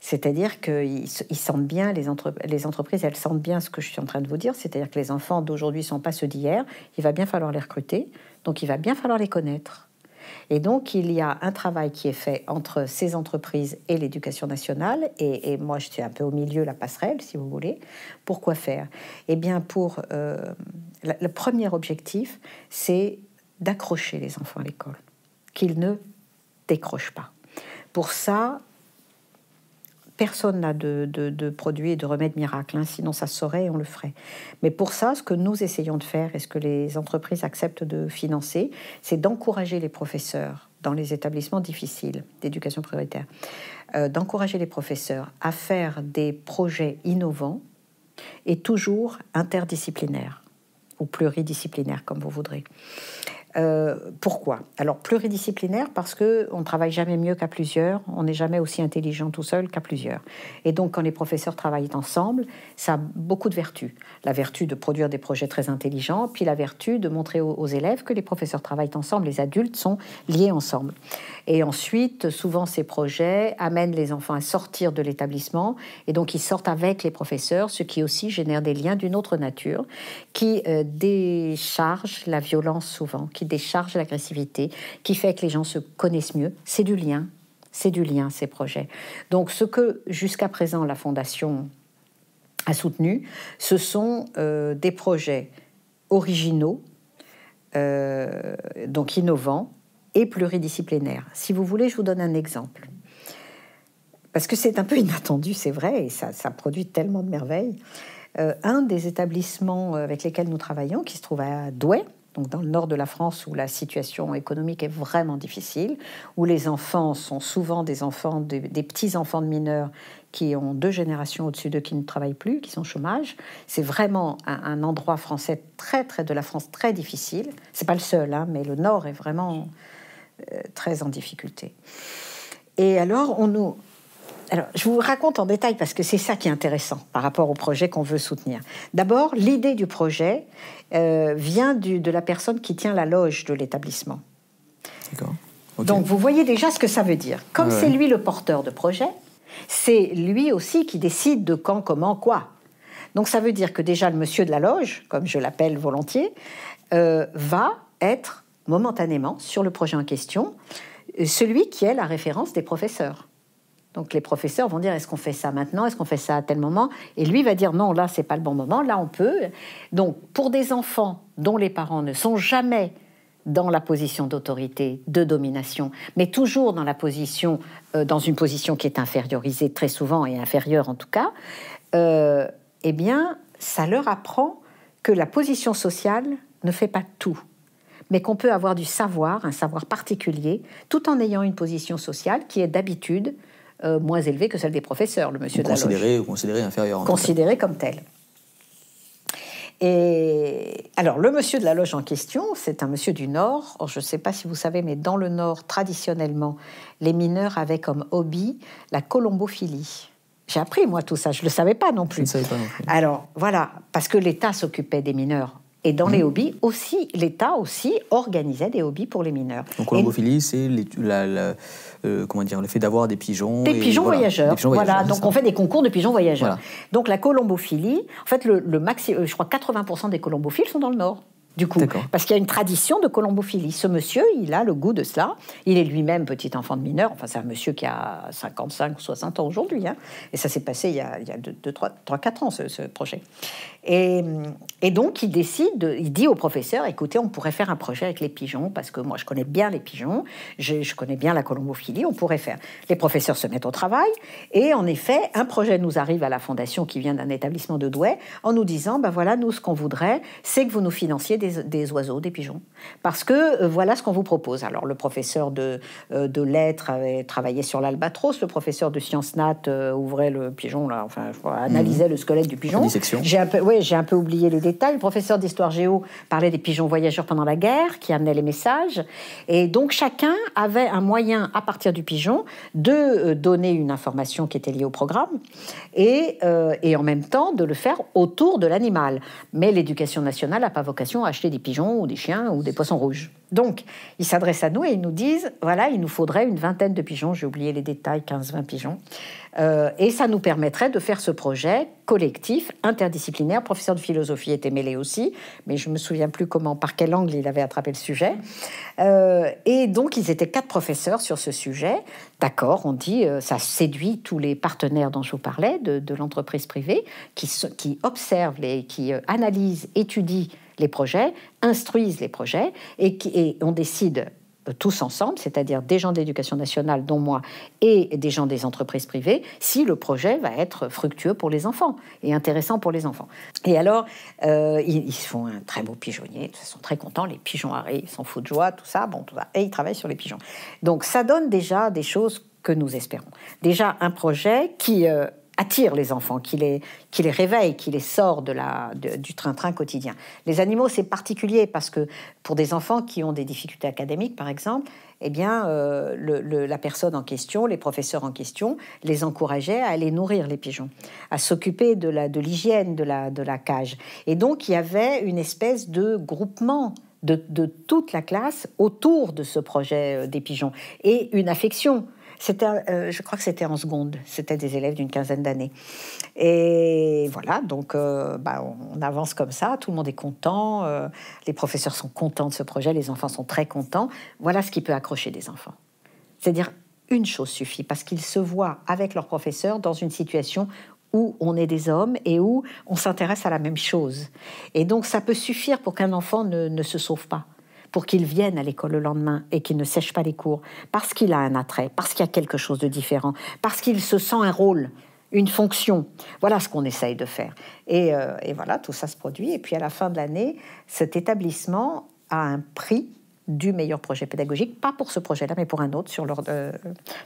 C'est-à-dire qu'ils ils sentent bien, les, entre, les entreprises, elles sentent bien ce que je suis en train de vous dire, c'est-à-dire que les enfants d'aujourd'hui ne sont pas ceux d'hier, il va bien falloir les recruter, donc il va bien falloir les connaître. Et donc, il y a un travail qui est fait entre ces entreprises et l'éducation nationale, et, et moi, je suis un peu au milieu, la passerelle, si vous voulez. Pour quoi faire ? Eh bien, pour, euh, la, le premier objectif, c'est d'accrocher les enfants à l'école, qu'ils ne décrochent pas. Pour ça, personne n'a de, de, de produit et de remède miracle, hein, sinon ça se saurait et on le ferait. Mais pour ça, ce que nous essayons de faire et ce que les entreprises acceptent de financer, c'est d'encourager les professeurs dans les établissements difficiles d'éducation prioritaire, euh, d'encourager les professeurs à faire des projets innovants et toujours interdisciplinaires ou pluridisciplinaires, comme vous voudrez. Euh, pourquoi ? Alors, pluridisciplinaire, parce qu'on ne travaille jamais mieux qu'à plusieurs, on n'est jamais aussi intelligent tout seul qu'à plusieurs. Et donc, quand les professeurs travaillent ensemble, ça a beaucoup de vertus. La vertu de produire des projets très intelligents, puis la vertu de montrer aux, aux élèves que les professeurs travaillent ensemble, les adultes sont liés ensemble. Et ensuite, souvent, ces projets amènent les enfants à sortir de l'établissement, et donc ils sortent avec les professeurs, ce qui aussi génère des liens d'une autre nature, qui euh, décharge la violence souvent, qui décharge l'agressivité, qui fait que les gens se connaissent mieux. C'est du lien, c'est du lien, ces projets. Donc, ce que, jusqu'à présent, la Fondation a soutenu, ce sont euh, des projets originaux, euh, donc innovants, et pluridisciplinaires. Si vous voulez, je vous donne un exemple. parce que c'est un peu inattendu, c'est vrai, et ça, ça produit tellement de merveilles. Euh, un des établissements avec lesquels nous travaillons, qui se trouve à Douai, donc dans le nord de la France, où la situation économique est vraiment difficile, où les enfants sont souvent des enfants, de, des petits-enfants de mineurs qui ont deux générations au-dessus d'eux qui ne travaillent plus, qui sont au chômage. C'est vraiment un, un endroit français très, très de la France très difficile. C'est pas le seul, hein, mais le nord est vraiment euh, très en difficulté. Et alors, on nous... Alors, je vous raconte en détail parce que c'est ça qui est intéressant par rapport au projet qu'on veut soutenir. D'abord, l'idée du projet euh, vient du, de la personne qui tient la loge de l'établissement. D'accord. Okay. Donc, vous voyez déjà ce que ça veut dire. Comme ouais. c'est lui le porteur de projet, c'est lui aussi qui décide de quand, comment, quoi. Donc, ça veut dire que déjà le monsieur de la loge, comme je l'appelle volontiers, euh, va être momentanément sur le projet en question celui qui est la référence des professeurs. Donc les professeurs vont dire, est-ce qu'on fait ça maintenant? Est-ce qu'on fait ça à tel moment? Et lui va dire, non, là, c'est pas le bon moment, là, on peut. Donc, pour des enfants dont les parents ne sont jamais dans la position d'autorité, de domination, mais toujours dans, la position, euh, dans une position qui est infériorisée très souvent, et inférieure en tout cas, euh, eh bien, ça leur apprend que la position sociale ne fait pas tout, mais qu'on peut avoir du savoir, un savoir particulier, tout en ayant une position sociale qui est d'habitude Euh, moins élevée que celle des professeurs, le monsieur ou de la loge. Ou considéré inférieur. Considéré comme tel. Et alors, le monsieur de la loge en question, c'est un monsieur du Nord. Or, je ne sais pas si vous savez, mais dans le Nord, traditionnellement, les mineurs avaient comme hobby la colombophilie. J'ai appris, moi, tout ça. Je ne le savais pas non plus. Je ne savais pas non plus. Alors, voilà, parce que l'État s'occupait des mineurs. Et dans mmh. les hobbies aussi, l'État aussi organisait des hobbies pour les mineurs. Donc colombophilie, c'est les, la, la, euh, comment dire, le fait d'avoir des pigeons. Des pigeons et, voilà, voyageurs. Des pigeons voilà. Voyageurs, donc on fait des concours de pigeons voyageurs. Voilà. Donc la colombophilie, en fait, le, le maxi, je crois quatre-vingts pour cent des colombophiles sont dans le Nord. Du coup, D'accord. parce qu'il y a une tradition de colombophilie. Ce monsieur, il a le goût de cela. Il est lui-même petit enfant de mineur. Enfin, c'est un monsieur qui a cinquante-cinq ou soixante ans aujourd'hui. Hein. Et ça s'est passé il y a, il y a trois quatre ans, ce, ce projet. Et, et donc, il décide, de, il dit au professeur, écoutez, on pourrait faire un projet avec les pigeons, parce que moi, je connais bien les pigeons, je, je connais bien la colombophilie, on pourrait faire. Les professeurs se mettent au travail. Et en effet, un projet nous arrive à la Fondation qui vient d'un établissement de Douai, en nous disant, ben voilà, nous, ce qu'on voudrait, c'est que vous nous financiez des Des, des oiseaux, des pigeons, parce que euh, voilà ce qu'on vous propose. Alors le professeur de, euh, de lettres avait travaillé sur l'albatros, le professeur de sciences nat euh, ouvrait le pigeon, là, enfin, analysait mmh. le squelette du pigeon. J'ai un peu, ouais, j'ai un peu oublié les détails. Le professeur d'histoire géo parlait des pigeons voyageurs pendant la guerre, qui amenaient les messages. Et donc chacun avait un moyen, à partir du pigeon, de euh, donner une information qui était liée au programme, et, euh, et en même temps de le faire autour de l'animal. Mais l'Éducation nationale n'a pas vocation à acheter des pigeons ou des chiens ou des poissons rouges. Donc, ils s'adressent à nous et ils nous disent, voilà, il nous faudrait une vingtaine de pigeons, j'ai oublié les détails, quinze vingt pigeons, euh, et ça nous permettrait de faire ce projet collectif, interdisciplinaire. Le professeur de philosophie était mêlé aussi, mais je ne me souviens plus comment, par quel angle il avait attrapé le sujet. Euh, et donc, ils étaient quatre professeurs sur ce sujet. D'accord, on dit, euh, ça séduit tous les partenaires dont je vous parlais, de, de l'entreprise privée, qui, qui observent, les, qui euh, analysent, étudient les projets, instruisent les projets, et, qui, et on décide tous ensemble, c'est-à-dire des gens de l'Éducation nationale, dont moi, et des gens des entreprises privées, si le projet va être fructueux pour les enfants et intéressant pour les enfants. Et alors, euh, ils, ils font un très beau pigeonnier, ils sont très contents, les pigeons arrivent, ils s'en foutent de joie, tout ça, bon, tout ça, et ils travaillent sur les pigeons. Donc ça donne déjà des choses que nous espérons. Déjà un projet qui... Euh, attire les enfants, qui les, qui les réveille, qui les sort de la, de, du train-train quotidien. Les animaux, c'est particulier, parce que pour des enfants qui ont des difficultés académiques, par exemple, eh bien, euh, le, le, la personne en question, les professeurs en question, les encourageaient à aller nourrir les pigeons, à s'occuper de, la, de l'hygiène de la, de la cage. Et donc, il y avait une espèce de groupement de, de toute la classe autour de ce projet des pigeons, et une affection. C'était, euh, je crois que c'était en seconde. C'était des élèves d'une quinzaine d'années. Et voilà, donc euh, bah, on avance comme ça. Tout le monde est content. Euh, les professeurs sont contents de ce projet. Les enfants sont très contents. Voilà ce qui peut accrocher des enfants. C'est-à-dire, une chose suffit, parce qu'ils se voient avec leurs professeurs dans une situation où on est des hommes et où on s'intéresse à la même chose. Et donc, ça peut suffire pour qu'un enfant ne, ne se sauve pas. pour qu'il vienne à l'école le lendemain et qu'il ne sèche pas les cours, parce qu'il a un attrait, parce qu'il y a quelque chose de différent, parce qu'il se sent un rôle, une fonction. Voilà ce qu'on essaye de faire. Et, euh, et voilà, tout ça se produit. Et puis à la fin de l'année, cet établissement a un prix du meilleur projet pédagogique, pas pour ce projet-là, mais pour un autre, sur, leur, euh,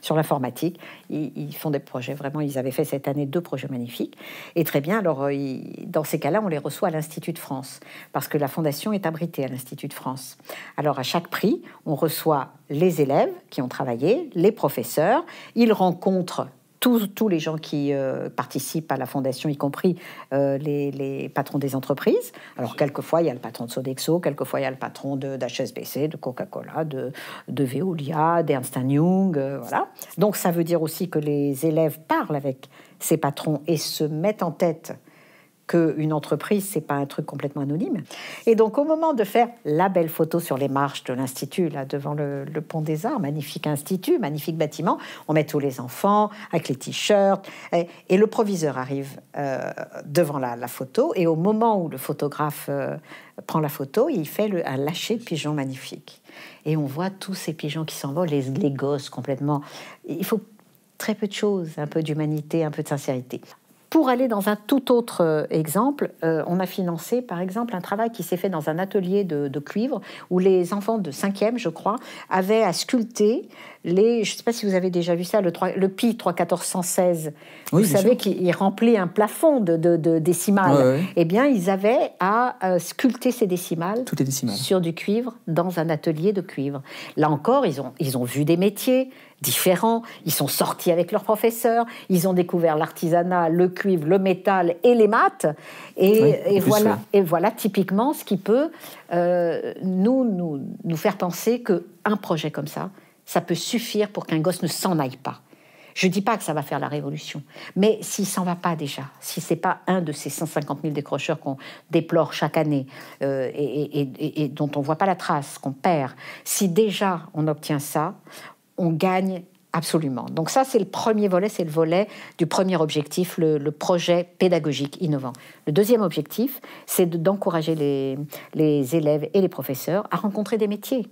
sur l'informatique. Ils, ils font des projets, vraiment, ils avaient fait cette année deux projets magnifiques. Et très bien, alors, ils, dans ces cas-là, on les reçoit à l'Institut de France, parce que la Fondation est abritée à l'Institut de France. Alors, à chaque prix, on reçoit les élèves qui ont travaillé, les professeurs, ils rencontrent Tous, tous les gens qui euh, participent à la Fondation, y compris euh, les, les patrons des entreprises. Alors, quelquefois, il y a le patron de Sodexo, quelquefois, il y a le patron de, d'H S B C, de Coca-Cola, de, de Veolia, d'Ernst and Young, euh, voilà. Donc, ça veut dire aussi que les élèves parlent avec ces patrons et se mettent en tête qu'une entreprise, c'est pas un truc complètement anonyme. Et donc, au moment de faire la belle photo sur les marches de l'Institut, là, devant le, le Pont des Arts, magnifique institut, magnifique bâtiment, on met tous les enfants avec les t-shirts, et, et le proviseur arrive euh, devant la, la photo, et au moment où le photographe euh, prend la photo, il fait le, un lâcher de pigeons magnifique. Et on voit tous ces pigeons qui s'envolent, les, les gosses complètement. Il faut très peu de choses, un peu d'humanité, un peu de sincérité. Pour aller dans un tout autre exemple, euh, on a financé, par exemple, un travail qui s'est fait dans un atelier de, de cuivre où les enfants de cinquième, je crois, avaient à sculpter les... Je ne sais pas si vous avez déjà vu ça, le, le Pi trois mille quatre cent seize. Oui, vous savez qu'il remplit un plafond de, de, de décimales. Ouais, ouais. Eh bien, ils avaient à euh, sculpter ces décimales, toutes les décimales sur du cuivre dans un atelier de cuivre. Là encore, ils ont, ils ont vu des métiers différents, ils sont sortis avec leurs professeurs, ils ont découvert l'artisanat, le cuivre, le métal et les maths, et, oui, et, voilà, et voilà typiquement ce qui peut euh, nous, nous, nous faire penser qu'un projet comme ça, ça peut suffire pour qu'un gosse ne s'en aille pas. Je ne dis pas que ça va faire la révolution, mais s'il ne s'en va pas déjà, si ce n'est pas un de ces cent cinquante mille décrocheurs qu'on déplore chaque année euh, et, et, et, et dont on ne voit pas la trace, qu'on perd, si déjà on obtient ça, on gagne absolument. Donc ça, c'est le premier volet, c'est le volet du premier objectif, le, le projet pédagogique innovant. Le deuxième objectif, c'est de, d'encourager les, les élèves et les professeurs à rencontrer des métiers.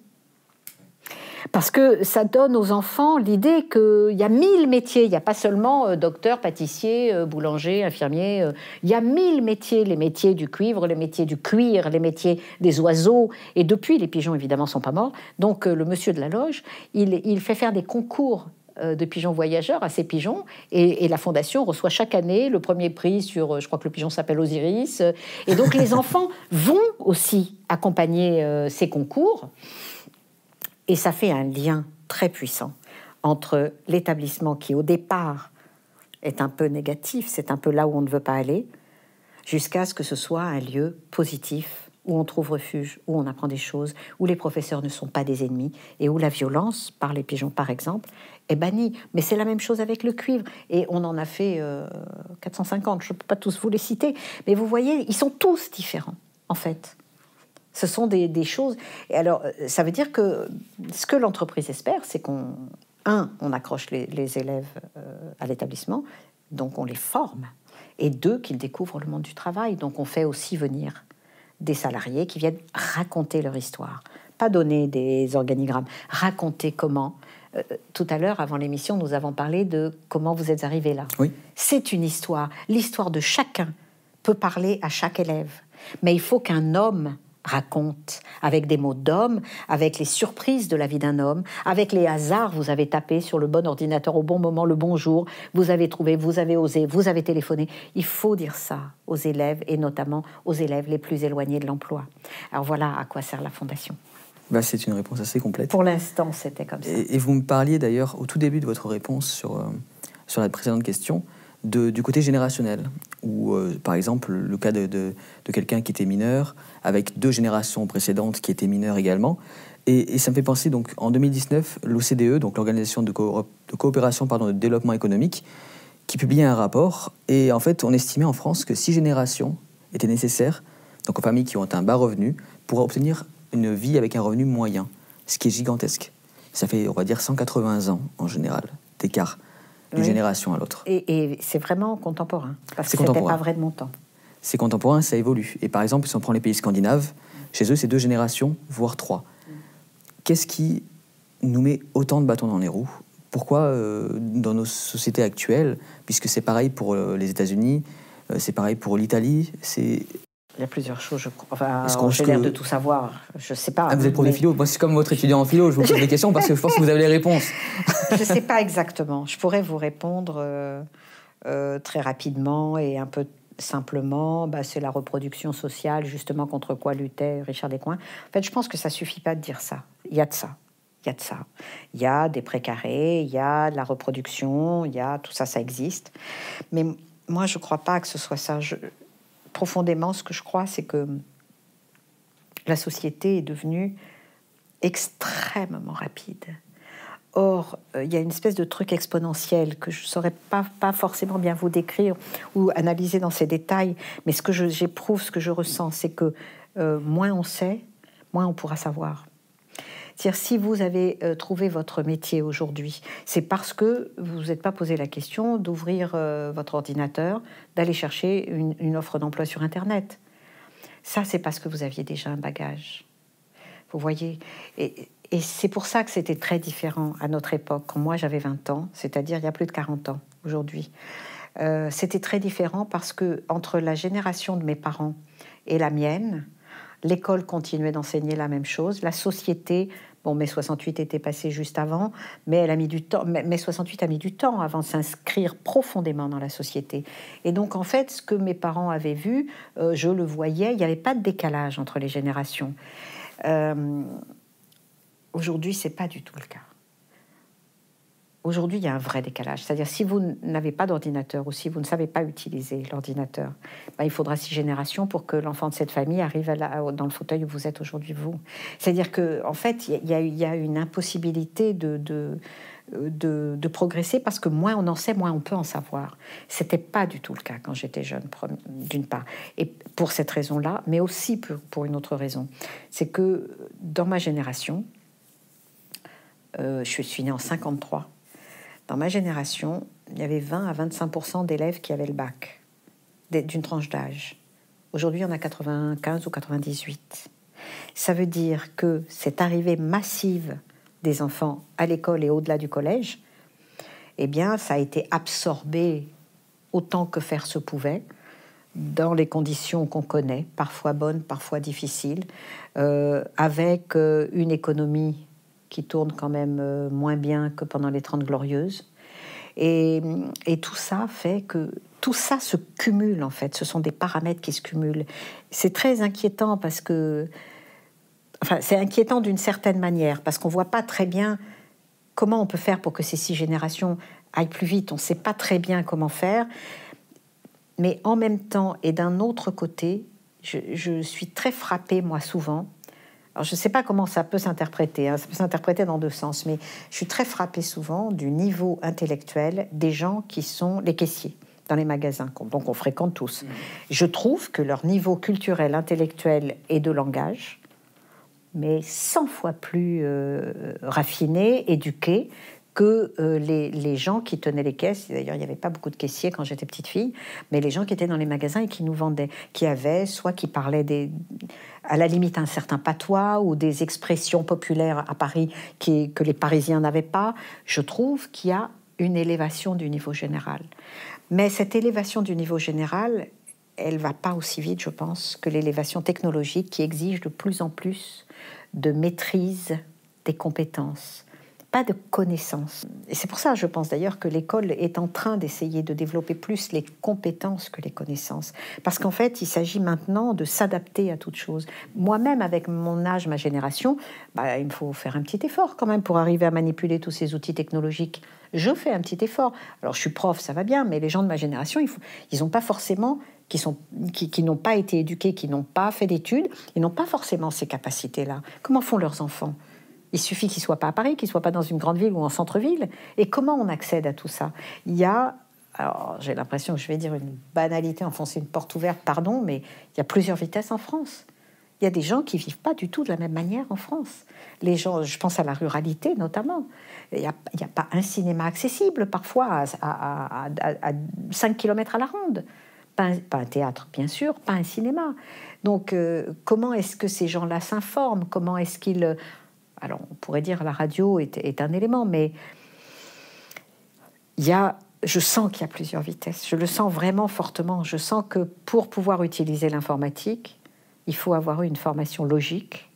Parce que ça donne aux enfants l'idée qu'il y a mille métiers, il n'y a pas seulement docteur, pâtissier, boulanger, infirmier, il y a mille métiers, les métiers du cuivre, les métiers du cuir, les métiers des oiseaux, et depuis, les pigeons évidemment ne sont pas morts, donc le monsieur de la loge, il, il fait faire des concours de pigeons voyageurs à ces pigeons, et, et la Fondation reçoit chaque année le premier prix sur, je crois que le pigeon s'appelle Osiris, et donc les enfants vont aussi accompagner ces concours. Et ça fait un lien très puissant entre l'établissement qui, au départ, est un peu négatif, c'est un peu là où on ne veut pas aller, jusqu'à ce que ce soit un lieu positif, où on trouve refuge, où on apprend des choses, où les professeurs ne sont pas des ennemis, et où la violence, par les pigeons par exemple, est bannie. Mais c'est la même chose avec le cuivre. Et on en a fait euh, quatre cent cinquante, je ne peux pas tous vous les citer, mais vous voyez, ils sont tous différents, en fait. Ce sont des, des choses... Et alors, ça veut dire que ce que l'entreprise espère, c'est qu'on... Un, on accroche les, les élèves euh, à l'établissement, donc on les forme. Et deux, qu'ils découvrent le monde du travail. Donc on fait aussi venir des salariés qui viennent raconter leur histoire. Pas donner des organigrammes, raconter comment... Euh, tout à l'heure, avant l'émission, nous avons parlé de comment vous êtes arrivés là. Oui. C'est une histoire. L'histoire de chacun peut parler à chaque élève. Mais il faut qu'un homme... raconte, avec des mots d'homme, avec les surprises de la vie d'un homme, avec les hasards, vous avez tapé sur le bon ordinateur au bon moment, le bon jour, vous avez trouvé, vous avez osé, vous avez téléphoné. Il faut dire ça aux élèves, et notamment aux élèves les plus éloignés de l'emploi. Alors voilà à quoi sert la Fondation. Bah, c'est une réponse assez complète. Pour l'instant, c'était comme ça. Et, et vous me parliez d'ailleurs, au tout début de votre réponse sur, euh, sur la précédente question, de, du côté générationnel, où euh, par exemple le cas de, de, de quelqu'un qui était mineur, avec deux générations précédentes qui étaient mineures également, et, et ça me fait penser donc en deux mille dix-neuf, l'O C D E, donc l'organisation de, co- de coopération pardon, de développement économique, qui publiait un rapport, et en fait on estimait en France que six générations étaient nécessaires, donc aux familles qui ont un bas revenu, pour obtenir une vie avec un revenu moyen, ce qui est gigantesque. Ça fait, on va dire, cent quatre-vingts ans en général d'écart. D'une oui. génération à l'autre. Et, et c'est vraiment contemporain, parce c'est que c'était pas vrai de mon temps. C'est contemporain, ça évolue. Et par exemple, si on prend les pays scandinaves, chez eux, c'est deux générations, voire trois. Mmh. Qu'est-ce qui nous met autant de bâtons dans les roues ? Pourquoi, euh, dans nos sociétés actuelles, puisque c'est pareil pour euh, les États-Unis, euh, c'est pareil pour l'Italie, c'est... Il y a plusieurs choses, je crois. Enfin, j'ai l'air que... de tout savoir, je ne sais pas. Ah, vous êtes prof mais... de philo, moi, c'est comme votre étudiant en philo, je vous pose des questions parce que je pense que vous avez les réponses. Je ne sais pas exactement, je pourrais vous répondre euh, euh, très rapidement et un peu simplement, bah, c'est la reproduction sociale, justement, contre quoi luttait Richard Descoings. En fait, je pense que ça ne suffit pas de dire ça, il y a de ça. Il y a de ça. Il y a des précarés, il y a de la reproduction, il y a tout ça, ça existe. Mais moi, je ne crois pas que ce soit ça. Je, profondément, ce que je crois, c'est que la société est devenue extrêmement rapide. Or, il euh, y a une espèce de truc exponentiel que je ne saurais pas, pas forcément bien vous décrire ou analyser dans ses détails. Mais ce que je, j'éprouve, ce que je ressens, c'est que euh, moins on sait, moins on pourra savoir. C'est-à-dire, si vous avez euh, trouvé votre métier aujourd'hui, c'est parce que vous ne vous êtes pas posé la question d'ouvrir euh, votre ordinateur, d'aller chercher une, une offre d'emploi sur Internet. Ça, c'est parce que vous aviez déjà un bagage. Vous voyez ? Et, et c'est pour ça que c'était très différent à notre époque, quand moi j'avais vingt ans, c'est-à-dire il y a plus de quarante ans aujourd'hui. Euh, c'était très différent parce que entre la génération de mes parents et la mienne, l'école continuait d'enseigner la même chose. La société, bon, mai soixante-huit était passée juste avant, mais elle a mis du temps. Mai soixante-huit a mis du temps avant de s'inscrire profondément dans la société. Et donc, en fait, ce que mes parents avaient vu, euh, je le voyais. Il n'y avait pas de décalage entre les générations. Euh, aujourd'hui, c'est pas du tout le cas. Aujourd'hui, il y a un vrai décalage. C'est-à-dire, si vous n'avez pas d'ordinateur ou si vous ne savez pas utiliser l'ordinateur, ben, il faudra six générations pour que l'enfant de cette famille arrive à la, dans le fauteuil où vous êtes aujourd'hui, vous. C'est-à-dire qu'en fait, il y, y a une impossibilité de, de, de, de progresser parce que moins on en sait, moins on peut en savoir. Ce n'était pas du tout le cas quand j'étais jeune, d'une part. Et pour cette raison-là, mais aussi pour une autre raison. C'est que dans ma génération, euh, je suis née en cinquante-trois. Dans ma génération, il y avait vingt à vingt-cinq pour cent d'élèves qui avaient le bac, d'une tranche d'âge. Aujourd'hui, on a quatre-vingt-quinze ou quatre-vingt-dix-huit. Ça veut dire que cette arrivée massive des enfants à l'école et au-delà du collège, eh bien, ça a été absorbé autant que faire se pouvait, dans les conditions qu'on connaît, parfois bonnes, parfois difficiles, euh, avec euh, une économie qui tourne quand même moins bien que pendant les Trente Glorieuses. Et, et tout ça fait que... Tout ça se cumule, en fait. Ce sont des paramètres qui se cumulent. C'est très inquiétant parce que... Enfin, c'est inquiétant d'une certaine manière, parce qu'on ne voit pas très bien comment on peut faire pour que ces six générations aillent plus vite. On ne sait pas très bien comment faire. Mais en même temps, et d'un autre côté, je, je suis très frappée, moi, souvent... Alors, je ne sais pas comment ça peut s'interpréter, hein. Ça peut s'interpréter dans deux sens, mais je suis très frappée souvent du niveau intellectuel des gens qui sont les caissiers dans les magasins, donc on fréquente tous. Mmh. Je trouve que leur niveau culturel, intellectuel et de langage, mais cent fois plus euh, raffiné, éduqué, que euh, les, les gens qui tenaient les caisses, d'ailleurs il n'y avait pas beaucoup de caissiers quand j'étais petite fille, mais les gens qui étaient dans les magasins et qui nous vendaient, qui avaient, soit qui parlaient des, à la limite un certain patois ou des expressions populaires à Paris qui, que les Parisiens n'avaient pas, je trouve qu'il y a une élévation du niveau général. Mais cette élévation du niveau général, elle ne va pas aussi vite, je pense, que l'élévation technologique qui exige de plus en plus de maîtrise des compétences, pas de connaissances. Et c'est pour ça, je pense d'ailleurs, que l'école est en train d'essayer de développer plus les compétences que les connaissances. Parce qu'en fait, il s'agit maintenant de s'adapter à toute chose. Moi-même, avec mon âge, ma génération, bah, il me faut faire un petit effort quand même pour arriver à manipuler tous ces outils technologiques. Je fais un petit effort. Alors, je suis prof, ça va bien, mais les gens de ma génération, il faut, ils n'ont pas forcément... Qui, sont, qui, qui n'ont pas été éduqués, qui n'ont pas fait d'études, ils n'ont pas forcément ces capacités-là. Comment font leurs enfants ? Il suffit qu'ils ne soient pas à Paris, qu'ils ne soient pas dans une grande ville ou en centre-ville. Et comment on accède à tout ça ? Il y a, alors j'ai l'impression que je vais dire une banalité, enfoncer une porte ouverte, pardon, mais il y a plusieurs vitesses en France. Il y a des gens qui ne vivent pas du tout de la même manière en France. Les gens, je pense à la ruralité notamment. Il n'y a, il y a pas un cinéma accessible parfois à, à, à, à, à cinq kilomètres à la ronde. Pas un, pas un théâtre, bien sûr, pas un cinéma. Donc euh, comment est-ce que ces gens-là s'informent ? Comment est-ce qu'ils... alors on pourrait dire la radio est, est un élément, mais il y a, je sens qu'il y a plusieurs vitesses, je le sens vraiment fortement, je sens que pour pouvoir utiliser l'informatique, il faut avoir une formation logique,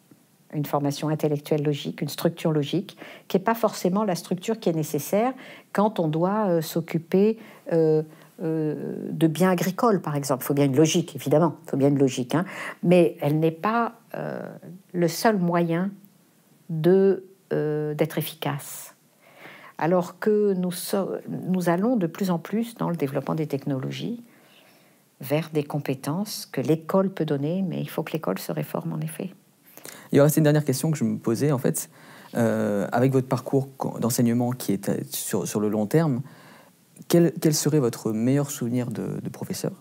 une formation intellectuelle logique, une structure logique, qui n'est pas forcément la structure qui est nécessaire quand on doit euh, s'occuper euh, euh, de biens agricoles, par exemple. Il faut bien une logique, évidemment, il faut bien une logique, hein, mais elle n'est pas euh, le seul moyen de, euh, d'être efficace. Alors que nous, so- nous allons de plus en plus, dans le développement des technologies, vers des compétences que l'école peut donner, mais il faut que l'école se réforme, en effet. Il y aurait une dernière question que je me posais, en fait. Euh, avec votre parcours d'enseignement qui est sur, sur le long terme, quel, quel serait votre meilleur souvenir de, de professeur ?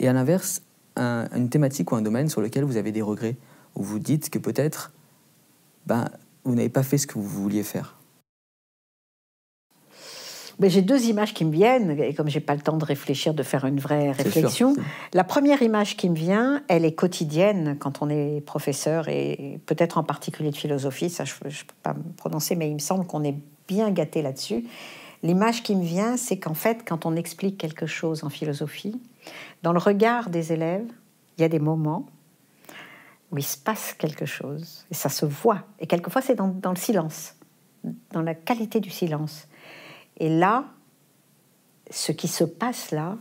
Et à l'inverse, un, une thématique ou un domaine sur lequel vous avez des regrets, où vous dites que peut-être ben, vous n'avez pas fait ce que vous vouliez faire ? Mais j'ai deux images qui me viennent, et comme je n'ai pas le temps de réfléchir, de faire une vraie c'est réflexion, sûr. La première image qui me vient, elle est quotidienne quand on est professeur, et peut-être en particulier de philosophie, ça je ne peux pas me prononcer, mais il me semble qu'on est bien gâté là-dessus. L'image qui me vient, c'est qu'en fait, quand on explique quelque chose en philosophie, dans le regard des élèves, il y a des moments où il se passe quelque chose, et ça se voit. Et quelquefois, c'est dans, dans le silence, dans la qualité du silence. Et là, ce qui se passe là,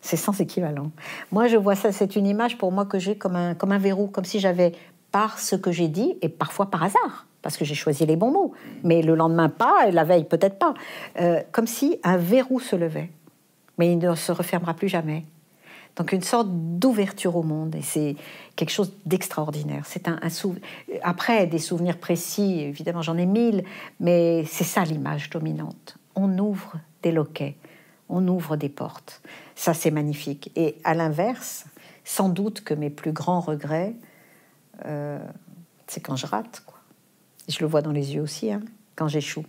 c'est sans équivalent. Moi, je vois ça, c'est une image pour moi que j'ai comme un, comme un verrou, comme si j'avais, par ce que j'ai dit, et parfois par hasard, parce que j'ai choisi les bons mots, mais le lendemain pas, et la veille peut-être pas, euh, comme si un verrou se levait, mais il ne se refermera plus jamais. Donc une sorte d'ouverture au monde, et c'est quelque chose d'extraordinaire. C'est un, un sou... Après, des souvenirs précis, évidemment j'en ai mille, mais c'est ça l'image dominante. On ouvre des loquets, on ouvre des portes. Ça, c'est magnifique. Et à l'inverse, sans doute que mes plus grands regrets, euh, c'est quand je rate, quoi. Je le vois dans les yeux aussi, hein, quand j'échoue.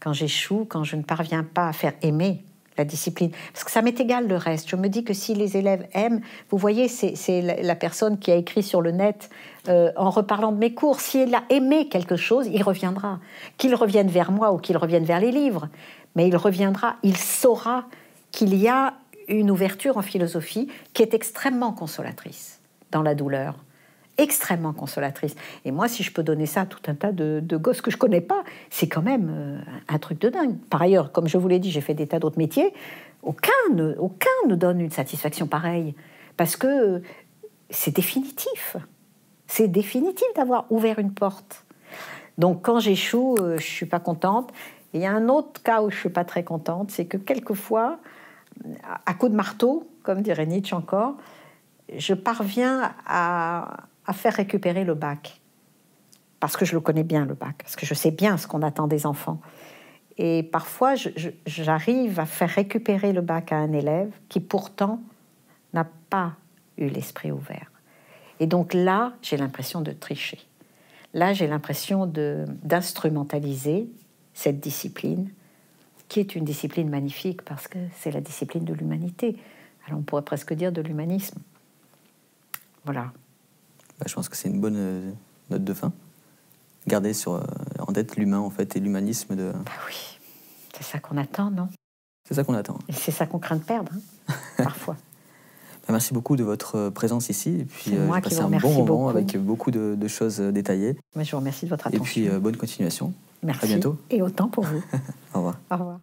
Quand j'échoue, quand je ne parviens pas à faire aimer la discipline. Parce que ça m'est égal le reste. Je me dis que si les élèves aiment, vous voyez, c'est, c'est la personne qui a écrit sur le net euh, en reparlant de mes cours. Si elle a aimé quelque chose, il reviendra. Qu'il revienne vers moi ou qu'il revienne vers les livres. Mais il reviendra, il saura qu'il y a une ouverture en philosophie qui est extrêmement consolatrice dans la douleur, extrêmement consolatrice. Et moi, si je peux donner ça à tout un tas de, de gosses que je connais pas, c'est quand même euh, un truc de dingue. Par ailleurs, comme je vous l'ai dit, j'ai fait des tas d'autres métiers. Aucun ne, aucun ne donne une satisfaction pareille, parce que euh, c'est définitif. C'est définitif d'avoir ouvert une porte. Donc, quand j'échoue, euh, je suis pas contente. Il y a un autre cas où je ne suis pas très contente, c'est que quelquefois, à coup de marteau, comme dirait Nietzsche encore, je parviens à, à faire récupérer le bac. Parce que je le connais bien, le bac, parce que je sais bien ce qu'on attend des enfants. Et parfois, je, je, j'arrive à faire récupérer le bac à un élève qui pourtant n'a pas eu l'esprit ouvert. Et donc là, j'ai l'impression de tricher. Là, j'ai l'impression de, d'instrumentaliser cette discipline, qui est une discipline magnifique, parce que c'est la discipline de l'humanité. Alors on pourrait presque dire de l'humanisme. Voilà. Bah, je pense que c'est une bonne euh, note de fin. Garder sur, euh, en tête l'humain, en fait, et l'humanisme de... Bah oui, c'est ça qu'on attend, non ? C'est ça qu'on attend. Et c'est ça qu'on craint de perdre, hein, parfois. Bah, merci beaucoup de votre présence ici. Et puis, c'est euh, moi j'ai qui passé vous remercie un bon moment beaucoup. Avec beaucoup de, de choses détaillées. Bah, je vous remercie de votre attention. Et puis, euh, bonne continuation. Merci. À bientôt. Et autant pour vous. Au revoir. Au revoir.